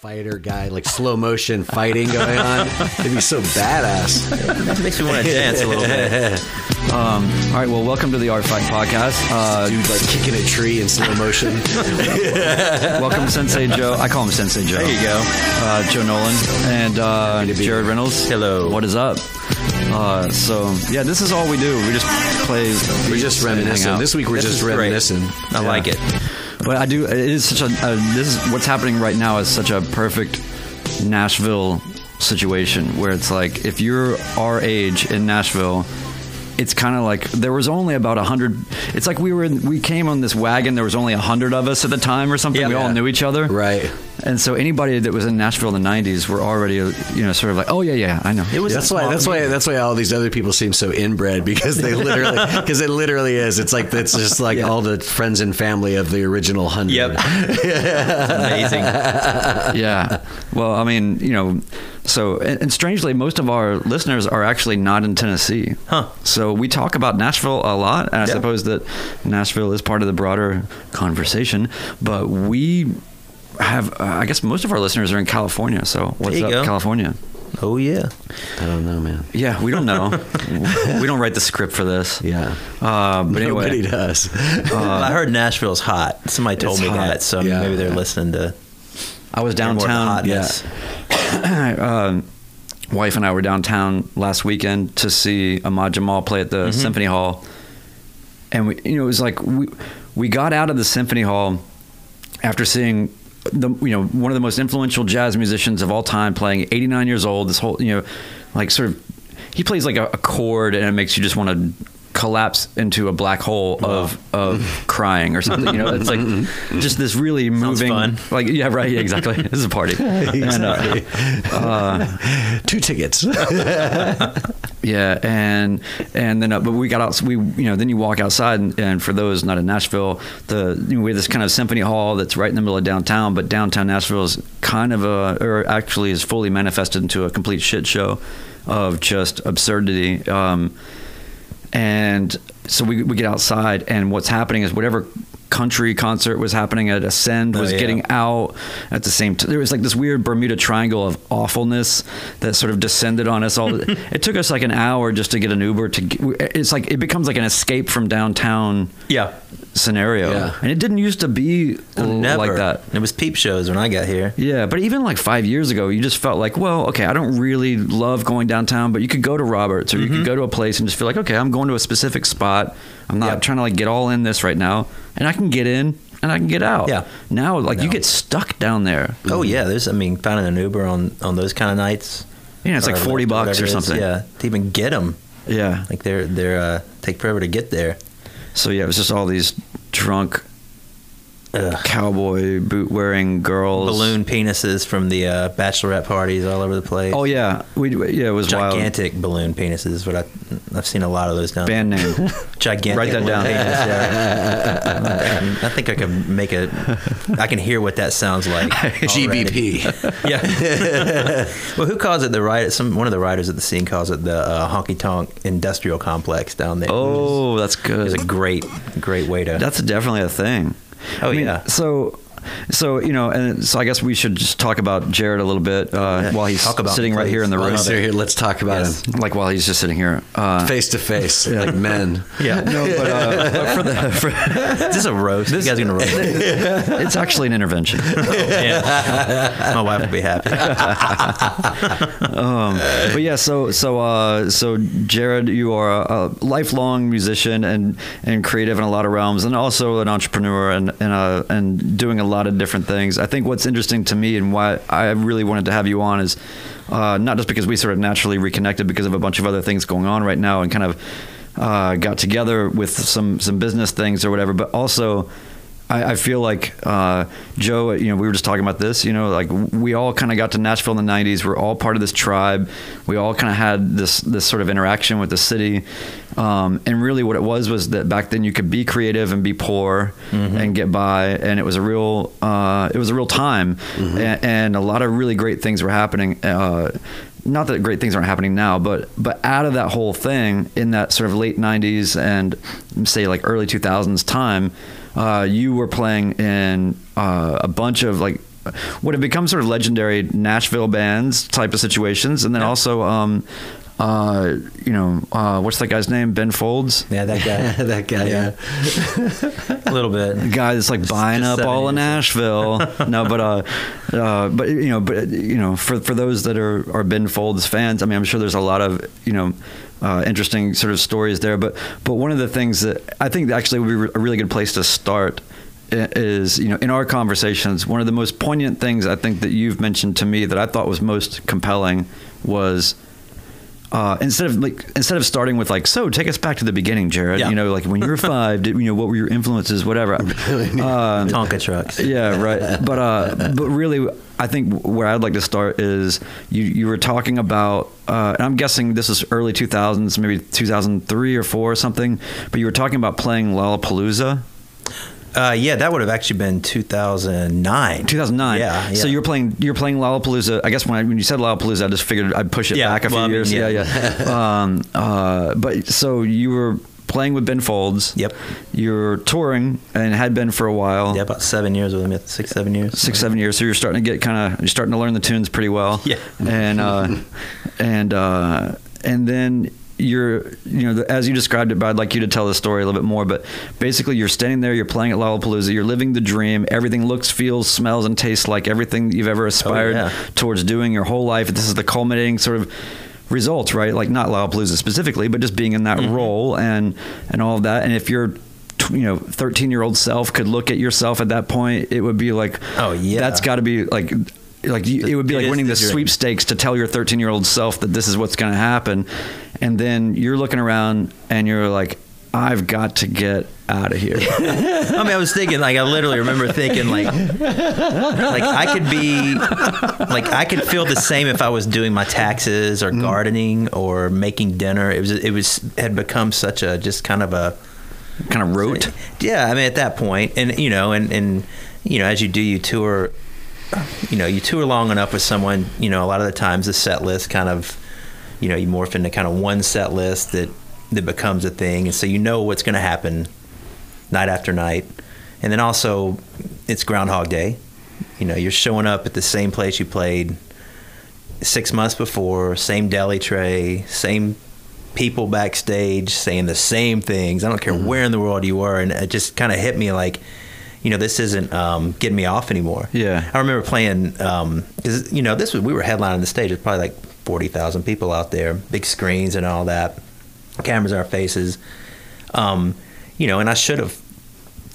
fighter guy, like slow motion fighting going on. It'd be so badass. That makes me want to dance a little bit. All right, well, welcome to the Art Fact Podcast. Dude, like kicking a tree in slow motion. Welcome, Sensei Joe. I call him Sensei Joe. There you go. Joe Nolan and Jared Reynolds. Hello. What is up? So yeah, this is all we do. We just play. We're just reminiscing. This week we're just reminiscing. I like it. But I do. It is such a. This is what's happening right now is such a perfect Nashville situation where it's like if you're our age in Nashville, it's kind of like there was only about 100. It's like we came on this wagon. There was only 100 of us at the time or something. Yeah, we all knew each other, right? And so anybody that was in Nashville in the 90s were already, you know, sort of like, oh yeah, yeah, I know. It was that's why all these other people seem so inbred, because they literally, because it literally is. It's like it's just like all the friends and family of the original 100. Yep. Amazing. Yeah. Well, I mean, you know, so and strangely, most of our listeners are actually not in Tennessee. Huh. So we talk about Nashville a lot, and I suppose that Nashville is part of the broader conversation, but we have I guess most of our listeners are in California, so what's up, California? Oh yeah, I don't know, man. Yeah, we don't know. We don't write the script for this. Yeah, but nobody does. I heard Nashville's hot. Somebody told me that, so maybe they're listening to. I was downtown. Wife and I were downtown last weekend to see Ahmad Jamal play at the Symphony Hall, and we, you know, it was like we got out of the Symphony Hall after seeing. You know, one of the most influential jazz musicians of all time, playing 89 years old. This whole, you know, like sort of, he plays like a chord, and it makes you just want to collapse into a black hole of crying or something. You know, it's like just this really moving, fun. Like yeah, right, yeah, exactly. This is a party. Exactly. And, 2 tickets. Yeah, and then but we got out. We you know then you walk outside, and for those not in Nashville, we have this kind of Symphony Hall that's right in the middle of downtown. But downtown Nashville is kind of actually is fully manifested into a complete shit show of just absurdity. And so we get outside, and what's happening is whatever country concert was happening at Ascend was getting out at the same time. There was like this weird Bermuda Triangle of awfulness that sort of descended on us all. It took us like an hour just to get an Uber it's like it becomes like an escape from downtown scenario. Yeah. And it didn't used to be like that. It was peep shows when I got here. Yeah, but even like 5 years ago, you just felt like, well, okay, I don't really love going downtown, but you could go to Roberts or you could go to a place and just feel like, okay, I'm going to a specific spot. I'm not trying to like get all in this right now. And I can get in and I can get out. Yeah. Now, like you get stuck down there. Oh yeah, there's. I mean, finding an Uber on those kind of nights. Yeah, it's like $40 or something. Yeah, to even get them. Yeah, like they're take forever to get there. So yeah, it was just all these drunk cowboy boot wearing girls, balloon penises from the bachelorette parties all over the place. Oh yeah, it was gigantic wild. Balloon penises. But I've seen a lot of those down. Band name, gigantic. Write that down. Penis, I think I can make a. I can hear what that sounds like. GBP. Yeah. Well, who calls it the riot? One of the writers at the scene calls it the honky tonk industrial complex down there. Oh, that's good. It's a great way to. That's definitely a thing. Oh, I mean, yeah. So you know, and so I guess we should just talk about Jared a little bit while he's sitting right here in the room. Let's talk about him. Like while he's just sitting here, face to face, like men. Yeah. No, but is this a roast? This guy's gonna roast. It's actually an intervention. Oh, my wife will be happy. But yeah, so Jared, you are a lifelong musician and creative in a lot of realms, and also an entrepreneur and doing a lot of different things. I think what's interesting to me and why I really wanted to have you on is not just because we sort of naturally reconnected because of a bunch of other things going on right now and kind of got together with some business things or whatever, but also I feel like Joe, you know, we were just talking about this, you know, like we all kind of got to Nashville in the 90s. We're all part of this tribe. We all kind of had this sort of interaction with the city. And really what it was that back then you could be creative and be poor and get by. And it was a real time. Mm-hmm. And a lot of really great things were happening. Not that great things aren't happening now, but out of that whole thing in that sort of late 90s and say like early 2000s time, you were playing in a bunch of like would have become sort of legendary Nashville bands type of situations. And then also, what's that guy's name? Ben Folds? Yeah, that guy. A little bit. The guy that's like buying up all of Nashville. But for those that are Ben Folds fans, I mean, I'm sure there's a lot of, interesting sort of stories there. But one of the things that I think actually would be a really good place to start is, in our conversations, one of the most poignant things I think that you've mentioned to me that I thought was most compelling was, instead of starting with so take us back to the beginning, Jared. Yeah. When you were five, what were your influences, whatever. Tonka trucks. Yeah, right. But really, I think where I'd like to start is you were talking about, and I'm guessing this is early 2000s, maybe 2003 or 4 or something. But you were talking about playing Lollapalooza. That would have actually been 2009. 2009. Yeah. So you're playing Lollapalooza. I guess when you said Lollapalooza, I just figured I'd push it back a few years. Yeah. But so you were playing with Ben Folds. Yep. You're touring and had been for a while. Yeah, about 7 years with him. 6, 7 years. 6, 7 years. So you're starting to get learn the tunes pretty well. Yeah. And then. As you described it, but I'd like you to tell the story a little bit more, but basically you're standing there, you're playing at Lollapalooza, you're living the dream, everything looks, feels, smells, and tastes like everything that you've ever aspired towards doing your whole life. This is the culminating sort of result, right? Like not Lollapalooza specifically, but just being in that role and all of that. And if you're 13-year-old self could look at yourself at that point, it would be like, oh yeah, that's gotta be it would be like winning the sweepstakes to tell your 13-year-old self that this is what's going to happen. And then you're looking around and you're like, I've got to get out of here. I mean, I was thinking, I literally remember thinking, I could feel the same if I was doing my taxes or gardening or making dinner. It had become such a, just kind of rote. Yeah. I mean, at that point, and as you do, you tour long enough with someone, a lot of the times the set list you morph into one set list that becomes a thing. And so what's going to happen night after night. And then also it's Groundhog Day. You're showing up at the same place you played 6 months before, same deli tray, same people backstage saying the same things. I don't care where in the world you were. And it just kind of hit me this isn't getting me off anymore. Yeah. I remember playing, we were headlining the stage. It was probably 40,000 people out there, big screens and all that, cameras in our faces. And I should have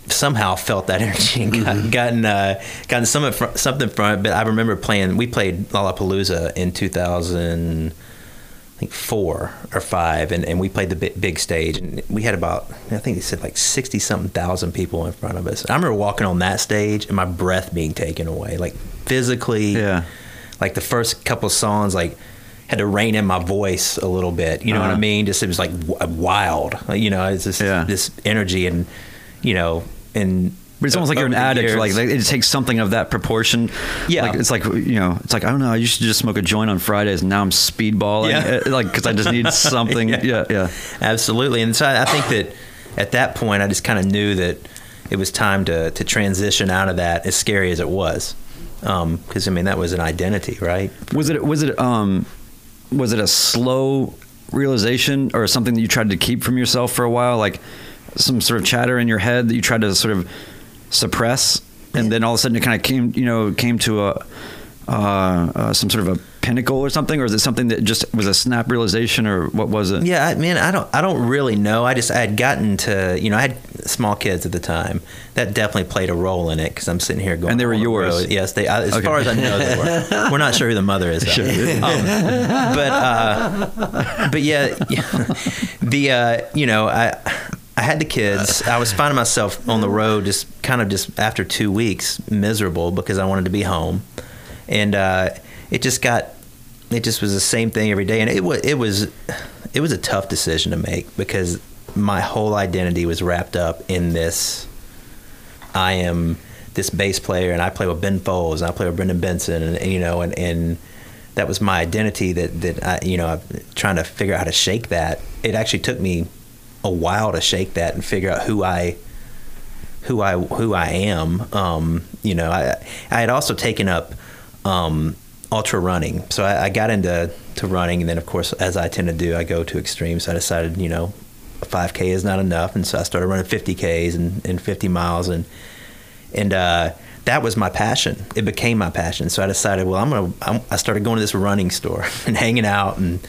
somehow felt that energy and gotten something from it. But I remember we played Lollapalooza in 2000. I think 4 or 5, and we played the big stage, and we had about 60 something thousand people in front of us. I remember walking on that stage and my breath being taken away, physically. Yeah. The first couple songs had to rein in my voice a little bit. You know what I mean? Just it was wild. It's just this energy, and and. But it's almost like you're an addict. Years. It takes something of that proportion. Yeah. It's like, I don't know, I used to just smoke a joint on Fridays, and now I'm speedballing. Yeah. Because I just need something. Yeah. Absolutely. And so I think that at that point, I just kind of knew that it was time to transition out of that, as scary as it was. Because, that was an identity, right? Was it a slow realization or something that you tried to keep from yourself for a while? Some sort of chatter in your head that you tried to sort of suppress, and then all of a sudden it kind of came to a some sort of a pinnacle or something? Or is it something that just was a snap realization, or what was it? Yeah, I don't really know. I had gotten to, I had small kids at the time. That definitely played a role in it, because I'm sitting here going. And they were yours? Yes, far as I know, they were. We're not sure who the mother is. Sure. I had the kids. I was finding myself on the road, just after 2 weeks, miserable because I wanted to be home, and it just was the same thing every day, and it was a tough decision to make, because my whole identity was wrapped up in this. I am this bass player, and I play with Ben Folds, and I play with Brendan Benson, and that was my identity. I'm trying to figure out how to shake that. It actually took me a while to shake that and figure out who I who I am. You know, I had also taken up ultra running, so I got into running, and then of course, as I tend to do, I go to extremes. So I decided, you know, 5K is not enough, and so I started running 50Ks and 50 miles, and that was my passion. It became my passion. So I decided, well, I started going to this running store and hanging out and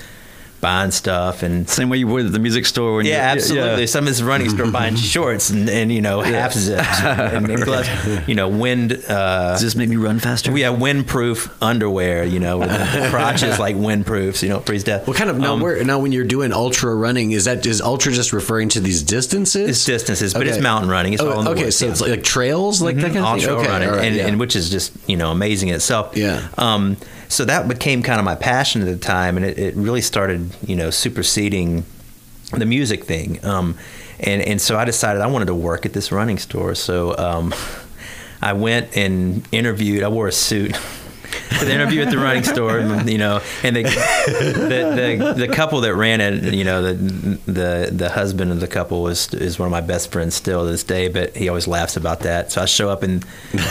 buying stuff, and same way you would at the music store. When absolutely. Some of this running store buying shorts and you know, half zips and gloves, you know, wind. Does this make me run faster? Yeah, windproof underwear. You know, with the crotches like windproof, so you don't freeze death. What kind of now when you're doing ultra running, is ultra just referring to these distances? It's distances, but it's mountain running. It's all in the woods. So it's like trails, like that kind of thing. Ultra running, and which is just, you know, amazing in itself. Yeah. So that became kind of my passion at the time, and it really started, you know, superseding the music thing. And so I decided I wanted to work at this running store. So I went and interviewed. I wore a suit to the interview at the running store, you know, and the couple that ran it, you know, the husband of the couple is one of my best friends still to this day, but he always laughs about that. So I show up, and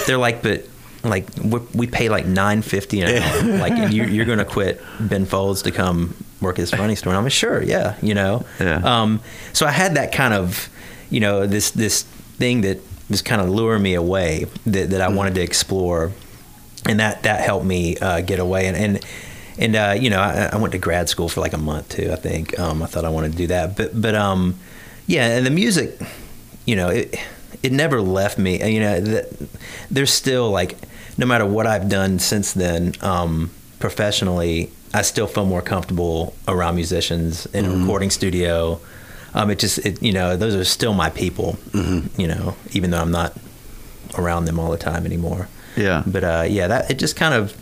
they're like, but like we pay like $9.50 an hour. Like, and you're going to quit Ben Folds to come work at this running store? And I'm like, sure, yeah, you know. Yeah. So I had that kind of, you know, this thing that just kind of lured me away that I wanted to explore, and that helped me get away. And you know, I went to grad school for like a month too. I think I thought I wanted to do that, but yeah. And the music, you know, it never left me. You know, there's still like, no matter what I've done since then, professionally, I still feel more comfortable around musicians in a recording studio. You know, those are still my people, you know, even though I'm not around them all the time anymore. Yeah. But yeah, that it just kind of,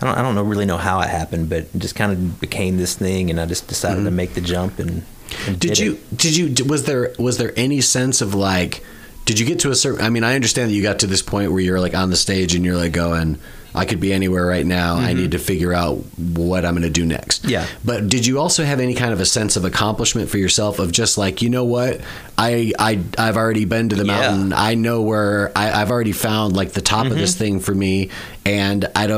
I don't really know how it happened, but it just kind of became this thing, and I just decided to make the jump and was there any sense of like, did you get to a certain, I mean, I understand that you got to this point where you're like on the stage and you're like going, I could be anywhere right now. I need to figure out what I'm going to do next. Yeah. But did you also have any kind of a sense of accomplishment for yourself of just like, you know what, I've already been to the mountain. I know where I've already found like the top of this thing for me, and I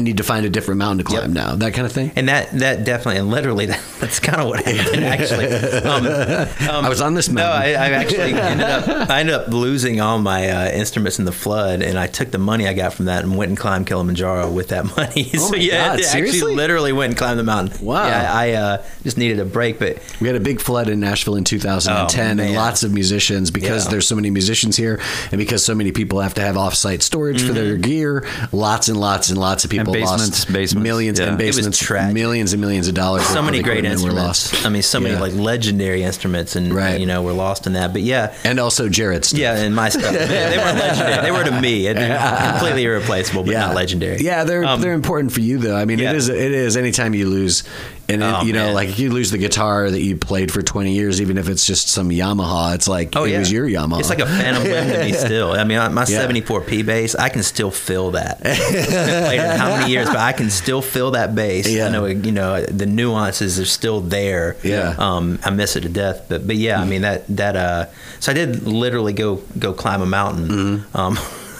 need to find a different mountain to climb now, that kind of thing. And that definitely, and literally that's kind of what happened actually. I was on this mountain. No, I actually ended up losing all my instruments in the flood, and I took the money I got from that and went and climbed Kilimanjaro with that money. Oh so yeah, God, seriously? Literally went and climbed the mountain. Wow. Yeah, I just needed a break, but we had a big flood in Nashville in 2010, and lots of musicians, because there's so many musicians here, and because so many people have to have offsite storage for their gear. Lots and lots and lots of people lost millions and basements, millions and millions of dollars. So many great instruments were lost. I mean, so many like legendary instruments, and you know, were lost in that. But yeah, and also Jared's stuff. Yeah, and my stuff. They were legendary. They were to me completely irreplaceable, but not legendary. Yeah, they're important for you though. I mean, it is. Anytime you lose. And like you lose the guitar that you played for 20 years, even if it's just some Yamaha, it's like, it was your Yamaha. It's like a phantom limb to me still. I mean, my 74P bass, I can still feel that. It's been played in how many years, but I can still feel that bass. Yeah. I know, you know, the nuances are still there. Yeah. I miss it to death, but yeah, I mean so I did literally go climb a mountain.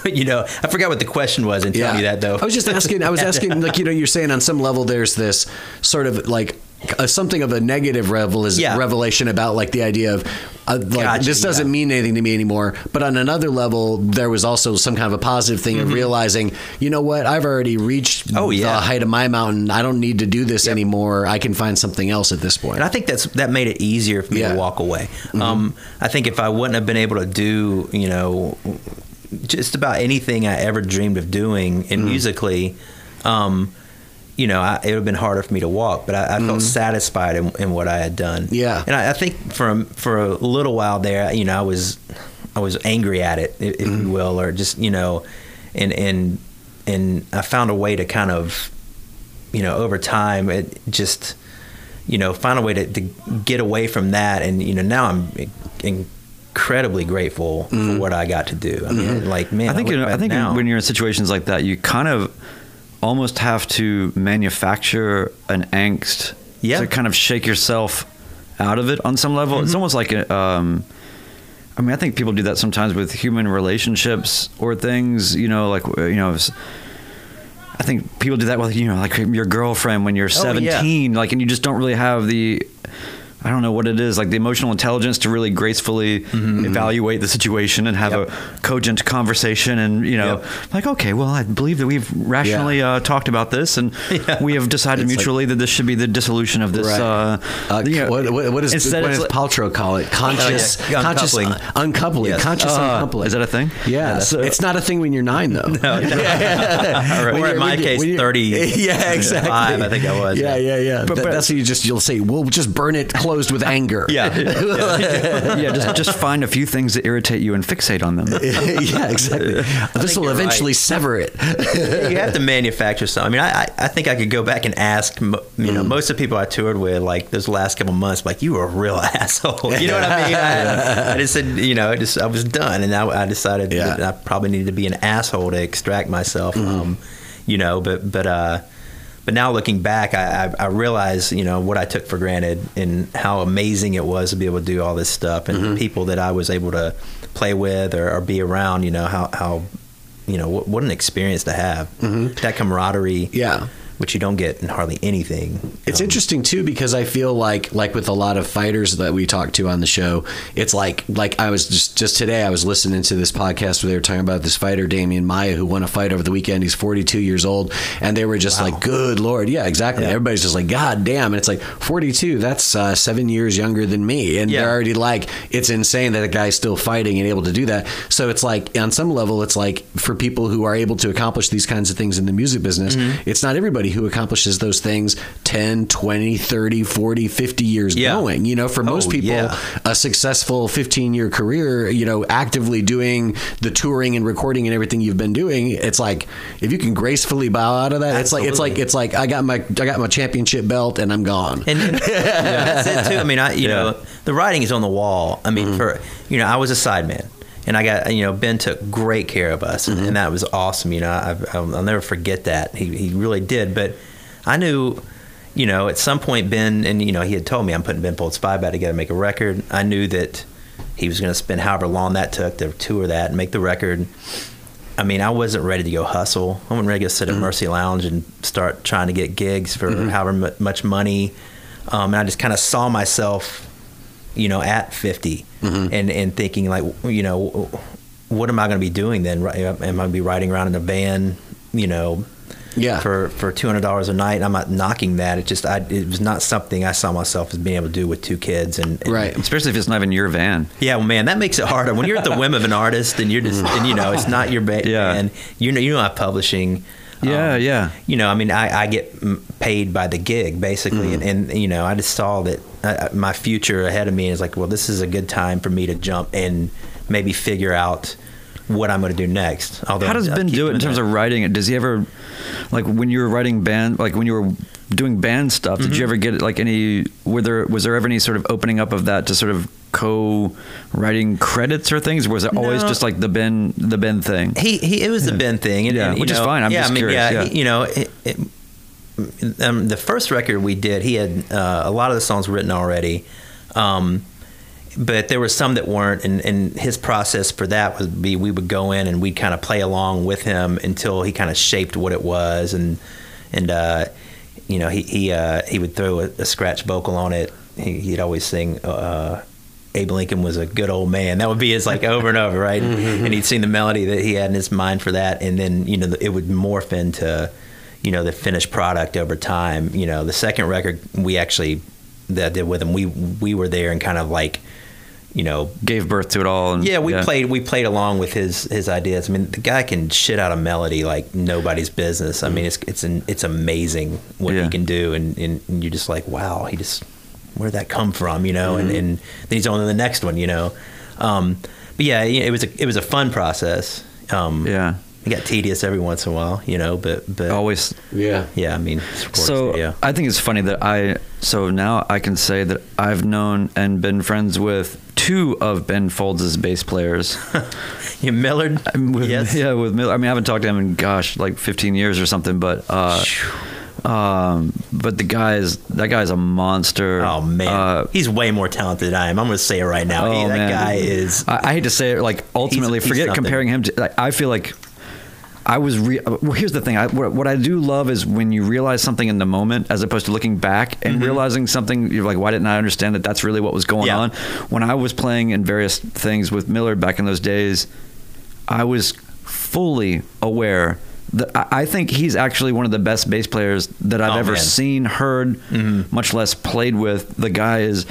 You know, I forgot what the question was and tell me that though. I was just asking, like, you know, you're saying on some level there's this sort of like something of a negative revelation about like the idea of like, gotcha, this doesn't mean anything to me anymore. But on another level, there was also some kind of a positive thing of realizing, you know what, I've already reached the height of my mountain. I don't need to do this anymore. I can find something else at this point. And I think that made it easier for me to walk away. I think if I wouldn't have been able to do, you know, just about anything I ever dreamed of doing, and musically, you know, it would have been harder for me to walk, but I felt satisfied in what I had done. Yeah. And I think for a little while there, you know, I was angry at it, if you will, or just, you know, and I found a way to kind of, you know, over time, it just, you know, find a way to get away from that. And, you know, now I'm incredibly grateful for what I got to do. I mean, like, man, I think when you're in situations like that, you kind of almost have to manufacture an angst to kind of shake yourself out of it on some level. It's almost like I mean, I think people do that sometimes with human relationships or things, you know, like, you know, I think people do that with, you know, like your girlfriend when you're 17, like, and you just don't really have the, I don't know what it is, like the emotional intelligence to really gracefully evaluate the situation and have a cogent conversation and, you know, like, okay, well, I believe that we've rationally talked about this and we have decided mutually that this should be the dissolution of this. You know, what does Paltrow call it? Conscious uncoupling. Conscious uncoupling. Is that a thing? Yeah. So, it's not a thing when you're 9, though. No. Or in my case, 30. Yeah, exactly. 5, I think I was. Yeah. But that's what you'll say, we'll just burn it close. With anger. Just find a few things that irritate you and fixate on them. Yeah, exactly. This will eventually sever it. You have to manufacture some. I mean, I think I could go back and ask, you know, most of the people I toured with, like, those last couple months, like, you were a real asshole. You know what I mean? I just said, you know, I was done, and I decided that I probably needed to be an asshole to extract myself, you know, But now looking back, I realize, you know, what I took for granted and how amazing it was to be able to do all this stuff, and the people that I was able to play with or be around, you know, how you know, what an experience to have. That camaraderie. Yeah. Which you don't get in hardly anything. It's interesting too, because I feel like with a lot of fighters that we talk to on the show, it's like I was just today, I was listening to this podcast where they were talking about this fighter, Damian Maia, who won a fight over the weekend. He's 42 years old. And they were just like, good Lord. Yeah, exactly. Yeah. Everybody's just like, God damn. And it's like 42, that's 7 years younger than me. And they're already like, it's insane that a guy's still fighting and able to do that. So it's like, on some level, it's like for people who are able to accomplish these kinds of things in the music business, it's not everybody who accomplishes those things 10, 20, 30, 40, 50 years going. You know, for most people, a successful 15-year career, you know, actively doing the touring and recording and everything you've been doing, it's like, if you can gracefully bow out of that, it's like I got my championship belt and I'm gone. And that's it too. I mean, you know, the writing is on the wall. I mean, for, you know, I was a sideman. And I got, you know, Ben took great care of us, and that was awesome. You know, I'll never forget that. He really did. But I knew, you know, at some point Ben, and, you know, he had told me, I'm putting Ben Folds 5 back together to make a record. I knew that he was going to spend however long that took to tour that and make the record. I mean, I wasn't ready to go hustle. I wasn't ready to go sit at Mercy Lounge and start trying to get gigs for however much money. And I just kind of saw myself, you know, at 50 and thinking like, you know, what am I going to be doing then? Am I going to be riding around in a van, you know, for $200 a night? I'm not knocking that. It just, it was not something I saw myself as being able to do with 2 kids. And right. Especially if it's not even your van. Yeah, well, man, that makes it harder. When you're at the whim of an artist and you're just, and, you know, it's not your van. You know, I'm publishing. You know, I mean, I get paid by the gig, basically. And, you know, I just saw that my future ahead of me is like, well, this is a good time for me to jump and maybe figure out what I'm going to do next. Although how does Ben do it in terms of writing it? Does he ever, like when you were writing band, like when you were doing band stuff, did you ever get like any, was there ever any sort of opening up of that to sort of co-writing credits or things? Or was it always just like the Ben thing? It was the Ben thing. And, which is fine. I'm just curious. Yeah. You know, the first record we did, he had a lot of the songs written already, but there were some that weren't, and his process for that would be we would go in and we'd kind of play along with him until he kind of shaped what it was, and you know, he would throw a scratch vocal on it. He'd always sing Abe Lincoln was a good old man. That would be his like over and over, right? And he'd sing the melody that he had in his mind for that, and then, you know, it would morph into, you know, the finished product over time. You know, the second record we actually that I did with him, we were there and kind of like, you know, gave birth to it all. And, we played along with his ideas. I mean, the guy can shit out a melody like nobody's business. I mean, it's amazing what he can do, and you're just like, wow, he just, where'd that come from, you know? And then he's on to the next one, you know. But yeah, it was a fun process. It got tedious every once in a while, you know, but always. Yeah, I mean, so I think it's funny that so now I can say that I've known and been friends with 2 of Ben Folds' bass players. You Millard? With, yes. Yeah, with Millard. I mean, I haven't talked to him in, gosh, like 15 years or something, but But that guy's a monster. Oh man, he's way more talented than I am. I'm going to say it right now. Oh, that guy is. I hate to say it. Like ultimately, he's comparing him to. Like, I feel like I was. Well, here's the thing. What I do love is when you realize something in the moment, as opposed to looking back and realizing something. You're like, why didn't I understand that? That's really what was going on. When I was playing in various things with Miller back in those days, I was fully aware. I think he's actually one of the best bass players that I've ever seen, heard, much less played with. The guy is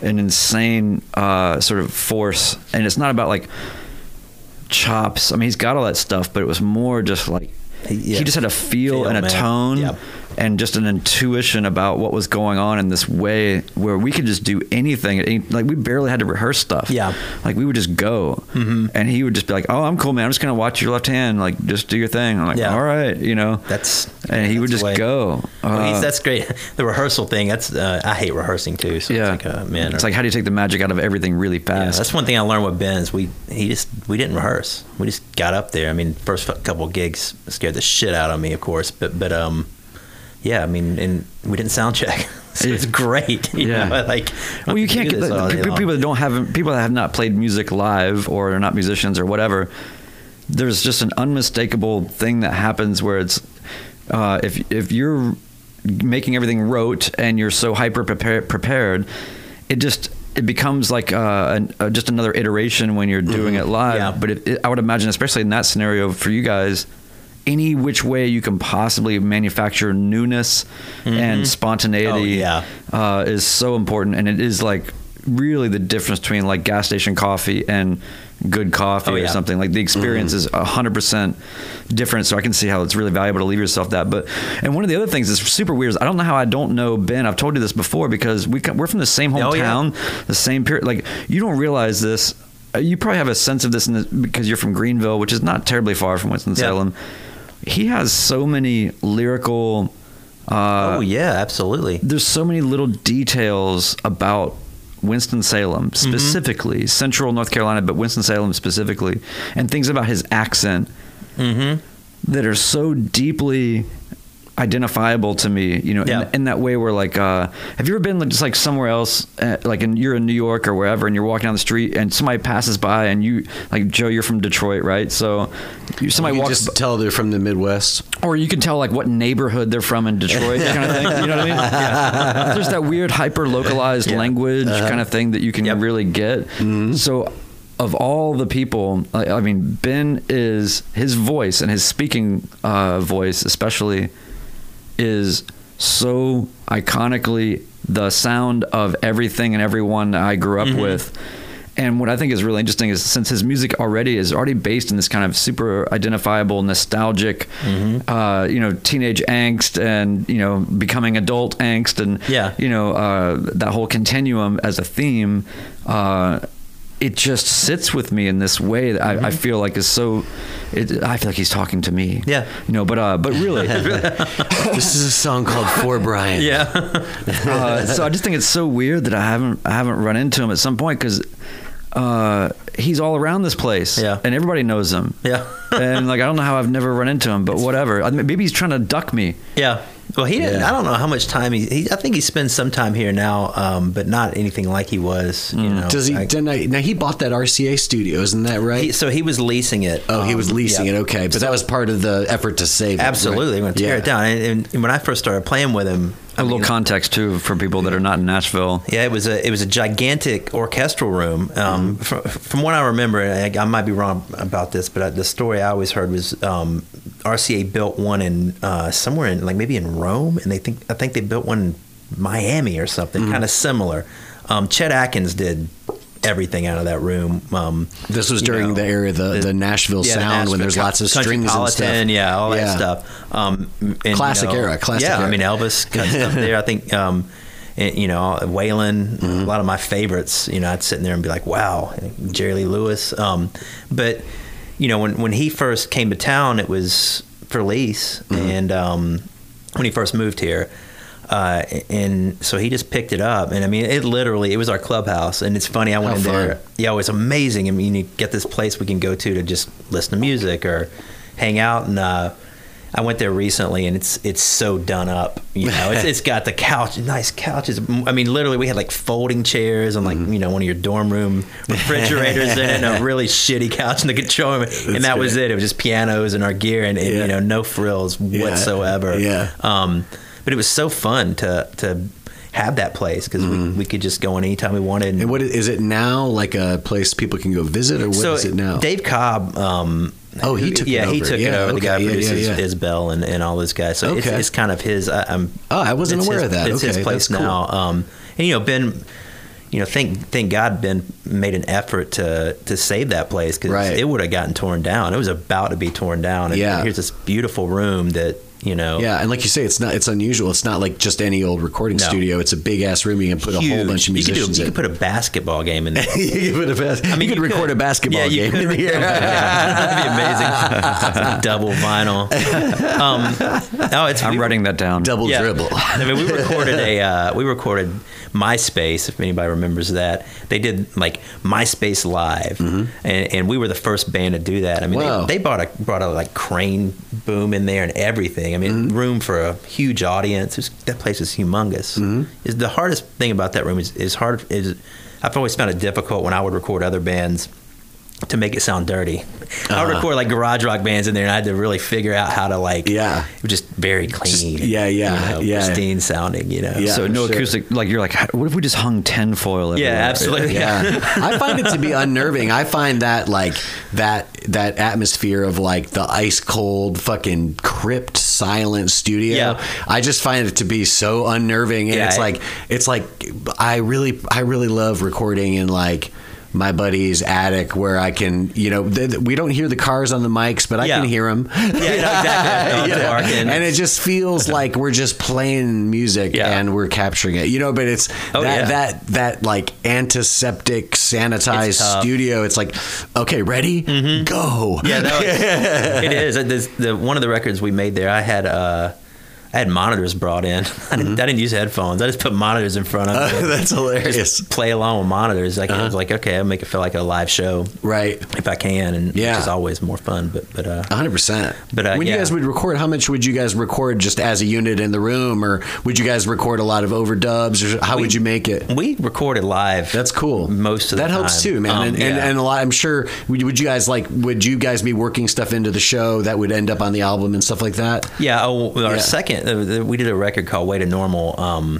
an insane sort of force. And it's not about like chops. I mean, he's got all that stuff, but it was more just like he just had a feel and a tone and just an intuition about what was going on in this way where we could just do anything. Like we barely had to rehearse stuff. Yeah. Like we would just go and he would just be like, oh, I'm cool, man. I'm just going to watch your left hand. Like just do your thing. I'm like, all right. You know, he would just go. That's great. The rehearsal thing. That's, I hate rehearsing too. So it's like, man, it's like, how do you take the magic out of everything really fast? Yeah, that's one thing I learned with Ben is we didn't rehearse. We just got up there. I mean, first couple of gigs scared the shit out of me, of course, but yeah, I mean, and we didn't sound check. So it's great. You know? Like, well, you can't get people that have not played music live or are not musicians or whatever. There's just an unmistakable thing that happens where it's if you're making everything rote and you're so hyper prepared, it becomes like just another iteration when you're doing it live. Yeah. But I would imagine, especially in that scenario for you guys, any which way you can possibly manufacture newness and spontaneity is so important. And it is like really the difference between like gas station coffee and good coffee or something. Like the experience is 100% different. So I can see how it's really valuable to leave yourself that. And one of the other things that's super weird is I don't know how I don't know Ben. I've told you this before because we're from the same hometown, the same period. Like you don't realize this. You probably have a sense of this because you're from Greenville, which is not terribly far from Winston-Salem. He has so many lyrical... oh, yeah, absolutely. There's so many little details about Winston-Salem, specifically, Central North Carolina, but Winston-Salem specifically, and things about his accent that are so deeply identifiable to me, you know, in that way where like, have you ever been just like somewhere else, like you're in New York or wherever, and you're walking down the street and somebody passes by and you, like Joe, you're from Detroit, right? So somebody walks. You just tell they're from the Midwest. Or you can tell like what neighborhood they're from in Detroit, that kind of thing. You know what I mean? Yeah. There's that weird hyper-localized language kind of thing that you can really get. So of all the people, I mean, Ben is, his voice and his speaking voice especially is so iconically the sound of everything and everyone I grew up with. And what I think is really interesting is since his music is already based in this kind of super identifiable, nostalgic, you know, teenage angst and, you know, becoming adult angst and, you know, that whole continuum as a theme, it just sits with me in this way that I feel like is so. I feel like he's talking to me. Yeah, you know, but really, this is a song called For Brian. Yeah. So I just think it's so weird that I haven't run into him at some point because he's all around this place. Yeah, and everybody knows him. Yeah, and like I don't know how I've never run into him, but whatever. Maybe he's trying to duck me. Yeah. Well, he didn't. I don't know how much time I think he spends some time here now, but not anything like he was. You know, does he? Now he bought that RCA studio, isn't that right? So he was leasing it. Oh, he was leasing it. Okay, but that was part of the effort to save. Absolutely, right? Tear it down. And when I first started playing with him, a little context too for people that are not in Nashville. Yeah, it was a gigantic orchestral room. From what I remember, and I might be wrong about this, but the story I always heard was RCA built one in somewhere in like maybe in Rome, and I think they built one in Miami or something kind of similar. Chet Atkins did everything out of that room. This was during the era the Nashville sound when there's lots of strings and stuff. Yeah, all that stuff. Classic era. Classic era. I mean Elvis cut stuff there. I think you know Waylon, a lot of my favorites. You know, I'd sit in there and be like, wow, Jerry Lee Lewis. But you know when he first came to town, it was for lease, and when he first moved here. And so he just picked it up, and I mean, it was our clubhouse, and it's funny. I went in there. Yeah, it was amazing. I mean, you get this place we can go to just listen to music or hang out, and I went there recently, and it's so done up. You know, it's got the couch, nice couches. I mean, literally, we had like folding chairs and like you know one of your dorm room refrigerators and a really shitty couch in the control room, and that was it. It was just pianos and our gear, and you know, no frills whatsoever. Yeah. But it was so fun to have that place because we could just go in anytime we wanted. And what is it now? Like a place people can go visit, or what is it now? Dave Cobb. He took it over. The guy produces Isbell and all those guys. So it's kind of his. I wasn't aware of that. It's his place now. Cool. And you know, Ben, you know, thank God Ben made an effort to save that place because it would have gotten torn down. It was about to be torn down. And here's this beautiful room that. You know, and like you say, it's unusual. It's not like just any old recording studio. It's a big ass room. You can put a whole bunch of musicians. You could put a basketball game in there. you could record a basketball game in here. That'd be amazing. Double vinyl. I'm writing that down. Double dribble. I mean, we recorded we recorded MySpace. If anybody remembers that, they did like MySpace Live, and we were the first band to do that. I mean, they brought a like crane boom in there and everything. I mean, room for a huge audience. That place is humongous. Is the hardest thing about that room is I've always found it difficult when I would record other bands to make it sound dirty. I would record like garage rock bands in there, and I had to really figure out how to like it was just very clean. Pristine sounding. You know, so no acoustic. Like you're like, what if we just hung tin foil? Everywhere? Yeah, absolutely. I find it to be unnerving. I find that like that atmosphere of like the ice cold fucking crypt silent studio. Yeah. I just find it to be so unnerving, and it's like I really love recording in like my buddy's attic where I can, you know, we don't hear the cars on the mics, but I can hear them. Yeah, no, exactly. And it just feels like we're just playing music and we're capturing it, you know, but it's that like antiseptic, sanitized studio. It's like, okay, ready? Go. Yeah, no, it is. One of the records we made there, I had monitors brought in. I didn't use headphones. I just put monitors in front of it. That's hilarious. Just play along with monitors. Like I was like, okay, I'll make it feel like a live show, right? If I can, and which is always more fun. But 100%. But when you guys would record, how much would you guys record just as a unit in the room, or would you guys record a lot of overdubs, or how would you make it? We recorded live. That's cool. Most of that helps too, man. And a lot. I'm sure. Would you guys be working stuff into the show that would end up on the album and stuff like that? Yeah. Our second. We did a record called Way to Normal,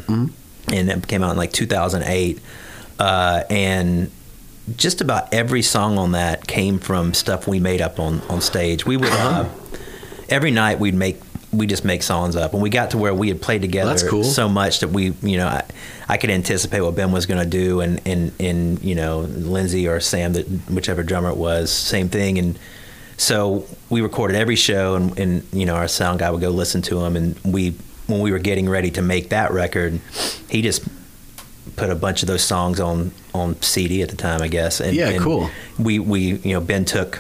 and it came out in like 2008, and just about every song on that came from stuff we made up on stage. We would every night we'd just make songs up, and we got to where we had played together so much that we, you know, I could anticipate what Ben was going to do, and you know, Lindsay or Sam, whichever drummer it was, same thing, and. So we recorded every show, and you know, our sound guy would go listen to them, and when we were getting ready to make that record, he just put a bunch of those songs on CD at the time, I guess. And cool. We you know, Ben took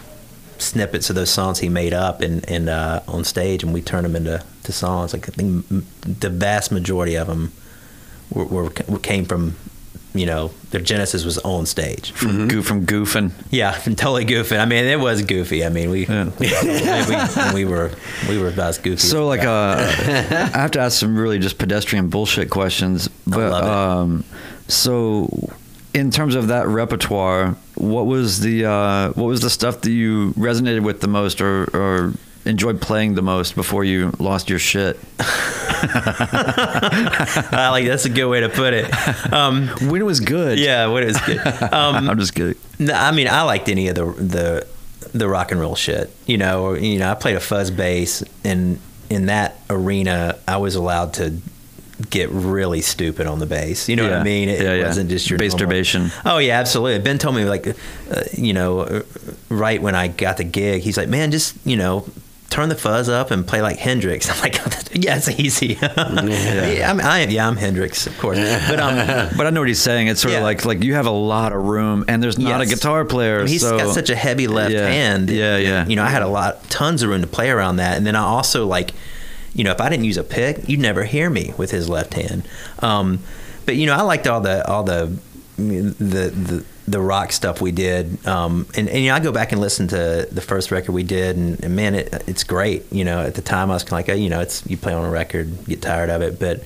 snippets of those songs he made up and on stage, and we turned them into songs. Like I think the vast majority of them came from. You know, their genesis was on stage from goofing. Yeah, from totally goofing. I mean, it was goofy. I mean, we were about as goofy. So like, I have to ask some really just pedestrian bullshit questions. But I love it. So, in terms of that repertoire, what was the stuff that you resonated with the most, or enjoyed playing the most before you lost your shit? Like that's a good way to put it. When it was good. Yeah, when it was good. I'm just kidding. No, I mean, I liked any of the rock and roll shit. You know, I played a fuzz bass, and in that arena, I was allowed to get really stupid on the bass. You know what I mean? It wasn't just your bass turbation. Oh yeah, absolutely. Ben told me like, you know, right when I got the gig, he's like, man, just, you know, turn the fuzz up and play like Hendrix. I'm like, yeah, it's easy. I'm Hendrix, of course. But I know what he's saying. It's sort of like you have a lot of room, and there's not a guitar player. And he's got such a heavy left hand. And, you know, I had tons of room to play around that, and then I also like, you know, if I didn't use a pick, you'd never hear me with his left hand. But you know, I liked all the the rock stuff we did, and you know, I go back and listen to the first record we did, and man, it's great. You know, at the time I was kind of like, you know, it's, you play on a record, get tired of it, but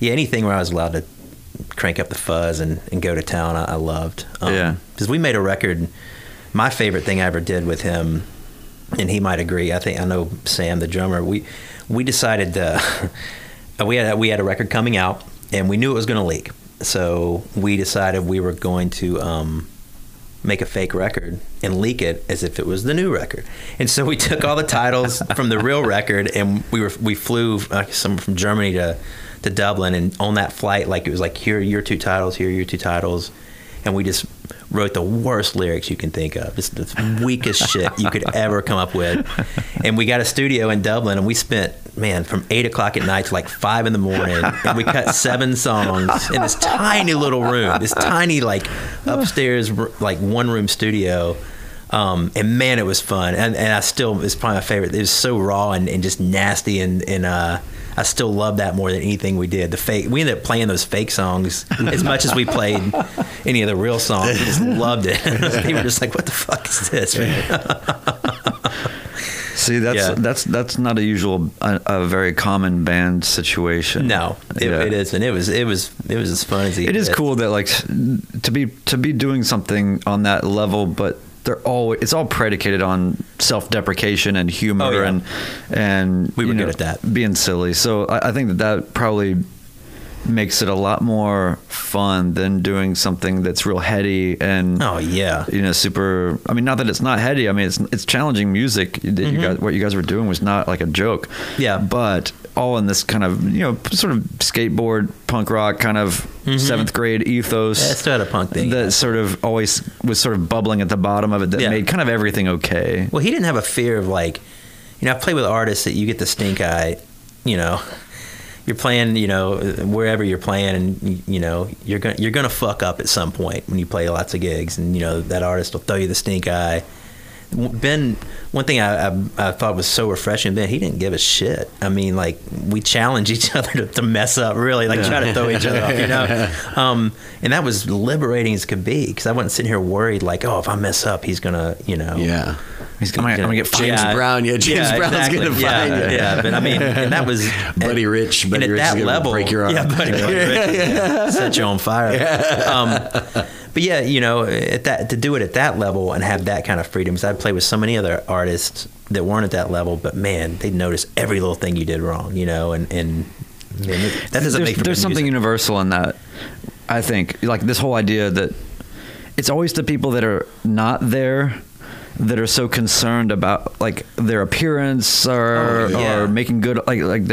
yeah, anything where I was allowed to crank up the fuzz and go to town, I loved. Yeah, because we made a record. My favorite thing I ever did with him, and he might agree, I think, I know Sam, the drummer. We decided to, we had a record coming out, and we knew it was going to leak. So we decided we were going to make a fake record and leak it as if it was the new record. And so we took all the titles from the real record, and we flew some from Germany to Dublin, and on that flight, like, it was like, here are your two titles, here are your two titles, and we just wrote the worst lyrics you can think of, just the weakest shit you could ever come up with. And we got a studio in Dublin, and we spent, man, from 8 o'clock at night to like 5 in the morning, and we cut 7 songs in this tiny little room, this tiny, like, upstairs, like, one room studio. And man, it was fun, and I still, it's probably my favorite. It was so raw and just nasty, and I still love that more than anything we did. The fake, we ended up playing those fake songs as much as we played any of the real songs. We just loved it. People were just like, "What the fuck is this?" See, that's not a usual, a very common band situation. No, it isn't. It was as fun as it is. Cool that, like, to be doing something on that level, but it's all predicated on self-deprecation and humor. Oh, yeah. and we were good at that, being silly. So I think that probably makes it a lot more fun than doing something that's real heady and super. I mean, not that it's not heady. I mean, it's challenging music that you guys, what you guys were doing was not like a joke. Yeah, but all in this kind of, sort of skateboard punk rock kind of 7th grade ethos. Yeah, it's not a punk thing. That sort of always was sort of bubbling at the bottom of it that made kind of everything okay. Well, he didn't have a fear of, like, I've played with artists that you get the stink eye, you're playing, wherever you're playing, and, you're gonna fuck up at some point when you play lots of gigs, and, that artist will throw you the stink eye. Ben, one thing I thought was so refreshing, Ben, he didn't give a shit. I mean, like, we challenged each other to mess up, really, like, try to throw each other off, and that was liberating as could be, because I wasn't sitting here worried, like, oh, if I mess up, he's going to, I'm gonna get fined. James Brown's gonna find you. Yeah, but I mean, and that was Buddy Rich is gonna break your arm. Yeah, Buddy Rich set you on fire. Yeah. But yeah, to do it at that level and have that kind of freedom, because I'd play with so many other artists that weren't at that level, but man, they'd notice every little thing you did wrong, and that doesn't make for good music. There's something universal in that, I think. Like, this whole idea that it's always the people that are not there that are so concerned about, like, their appearance or making good, like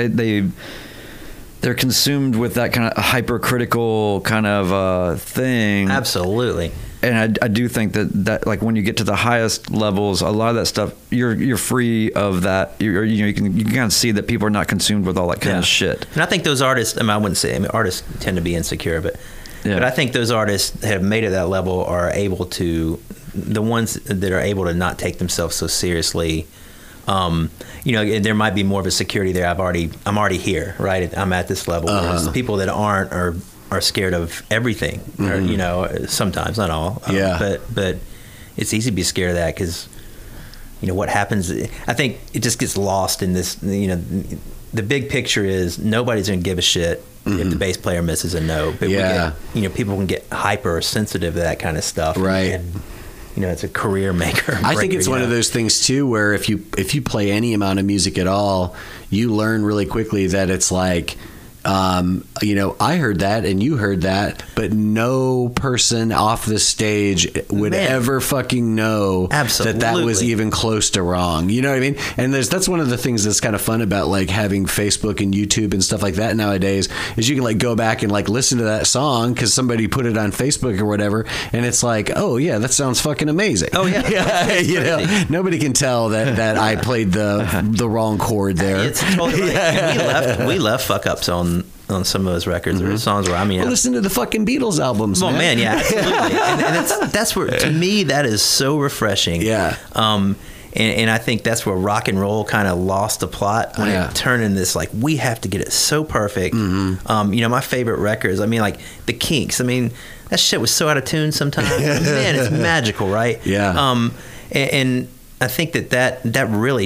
they're consumed with that kind of hypercritical kind of thing. Absolutely. And I do think that like, when you get to the highest levels, a lot of that stuff, you're free of that. You can kind of see that people are not consumed with all that kind of shit. And I think those artists, artists tend to be insecure, but I think those artists that have made it that level are able to, the ones that are able to not take themselves so seriously, there might be more of a security there. I'm already here, right? I'm at this level. Whereas the people that aren't are scared of everything, or, sometimes, not all. But it's easy to be scared of that because, what happens, I think it just gets lost in this, the big picture is nobody's going to give a shit if the bass player misses a note. But we get, people can get hyper sensitive to that kind of stuff. Right. And, it's a career maker. I think it's one of those things too, where if you play any amount of music at all, you learn really quickly that it's like, I heard that and you heard that, but no person off the stage would ever fucking know that was even close to wrong. You know what I mean? And that's one of the things that's kind of fun about, like, having Facebook and YouTube and stuff like that nowadays, is you can, like, go back and, like, listen to that song because somebody put it on Facebook or whatever, and it's like, oh yeah, that sounds fucking amazing. Oh yeah, nobody can tell that I played the wrong chord there. It's totally right. Yeah. We left fuck ups on some of those records or songs where listen to the fucking Beatles albums. Oh man, yeah, absolutely. and that's where, to me, that is so refreshing. Yeah. And I think that's where rock and roll kind of lost the plot when it turned into this, like, we have to get it so perfect. Mm-hmm. You know, my favorite records, I mean, like the Kinks. I mean, that shit was so out of tune sometimes. Man, it's magical, right? Yeah. And I think that really,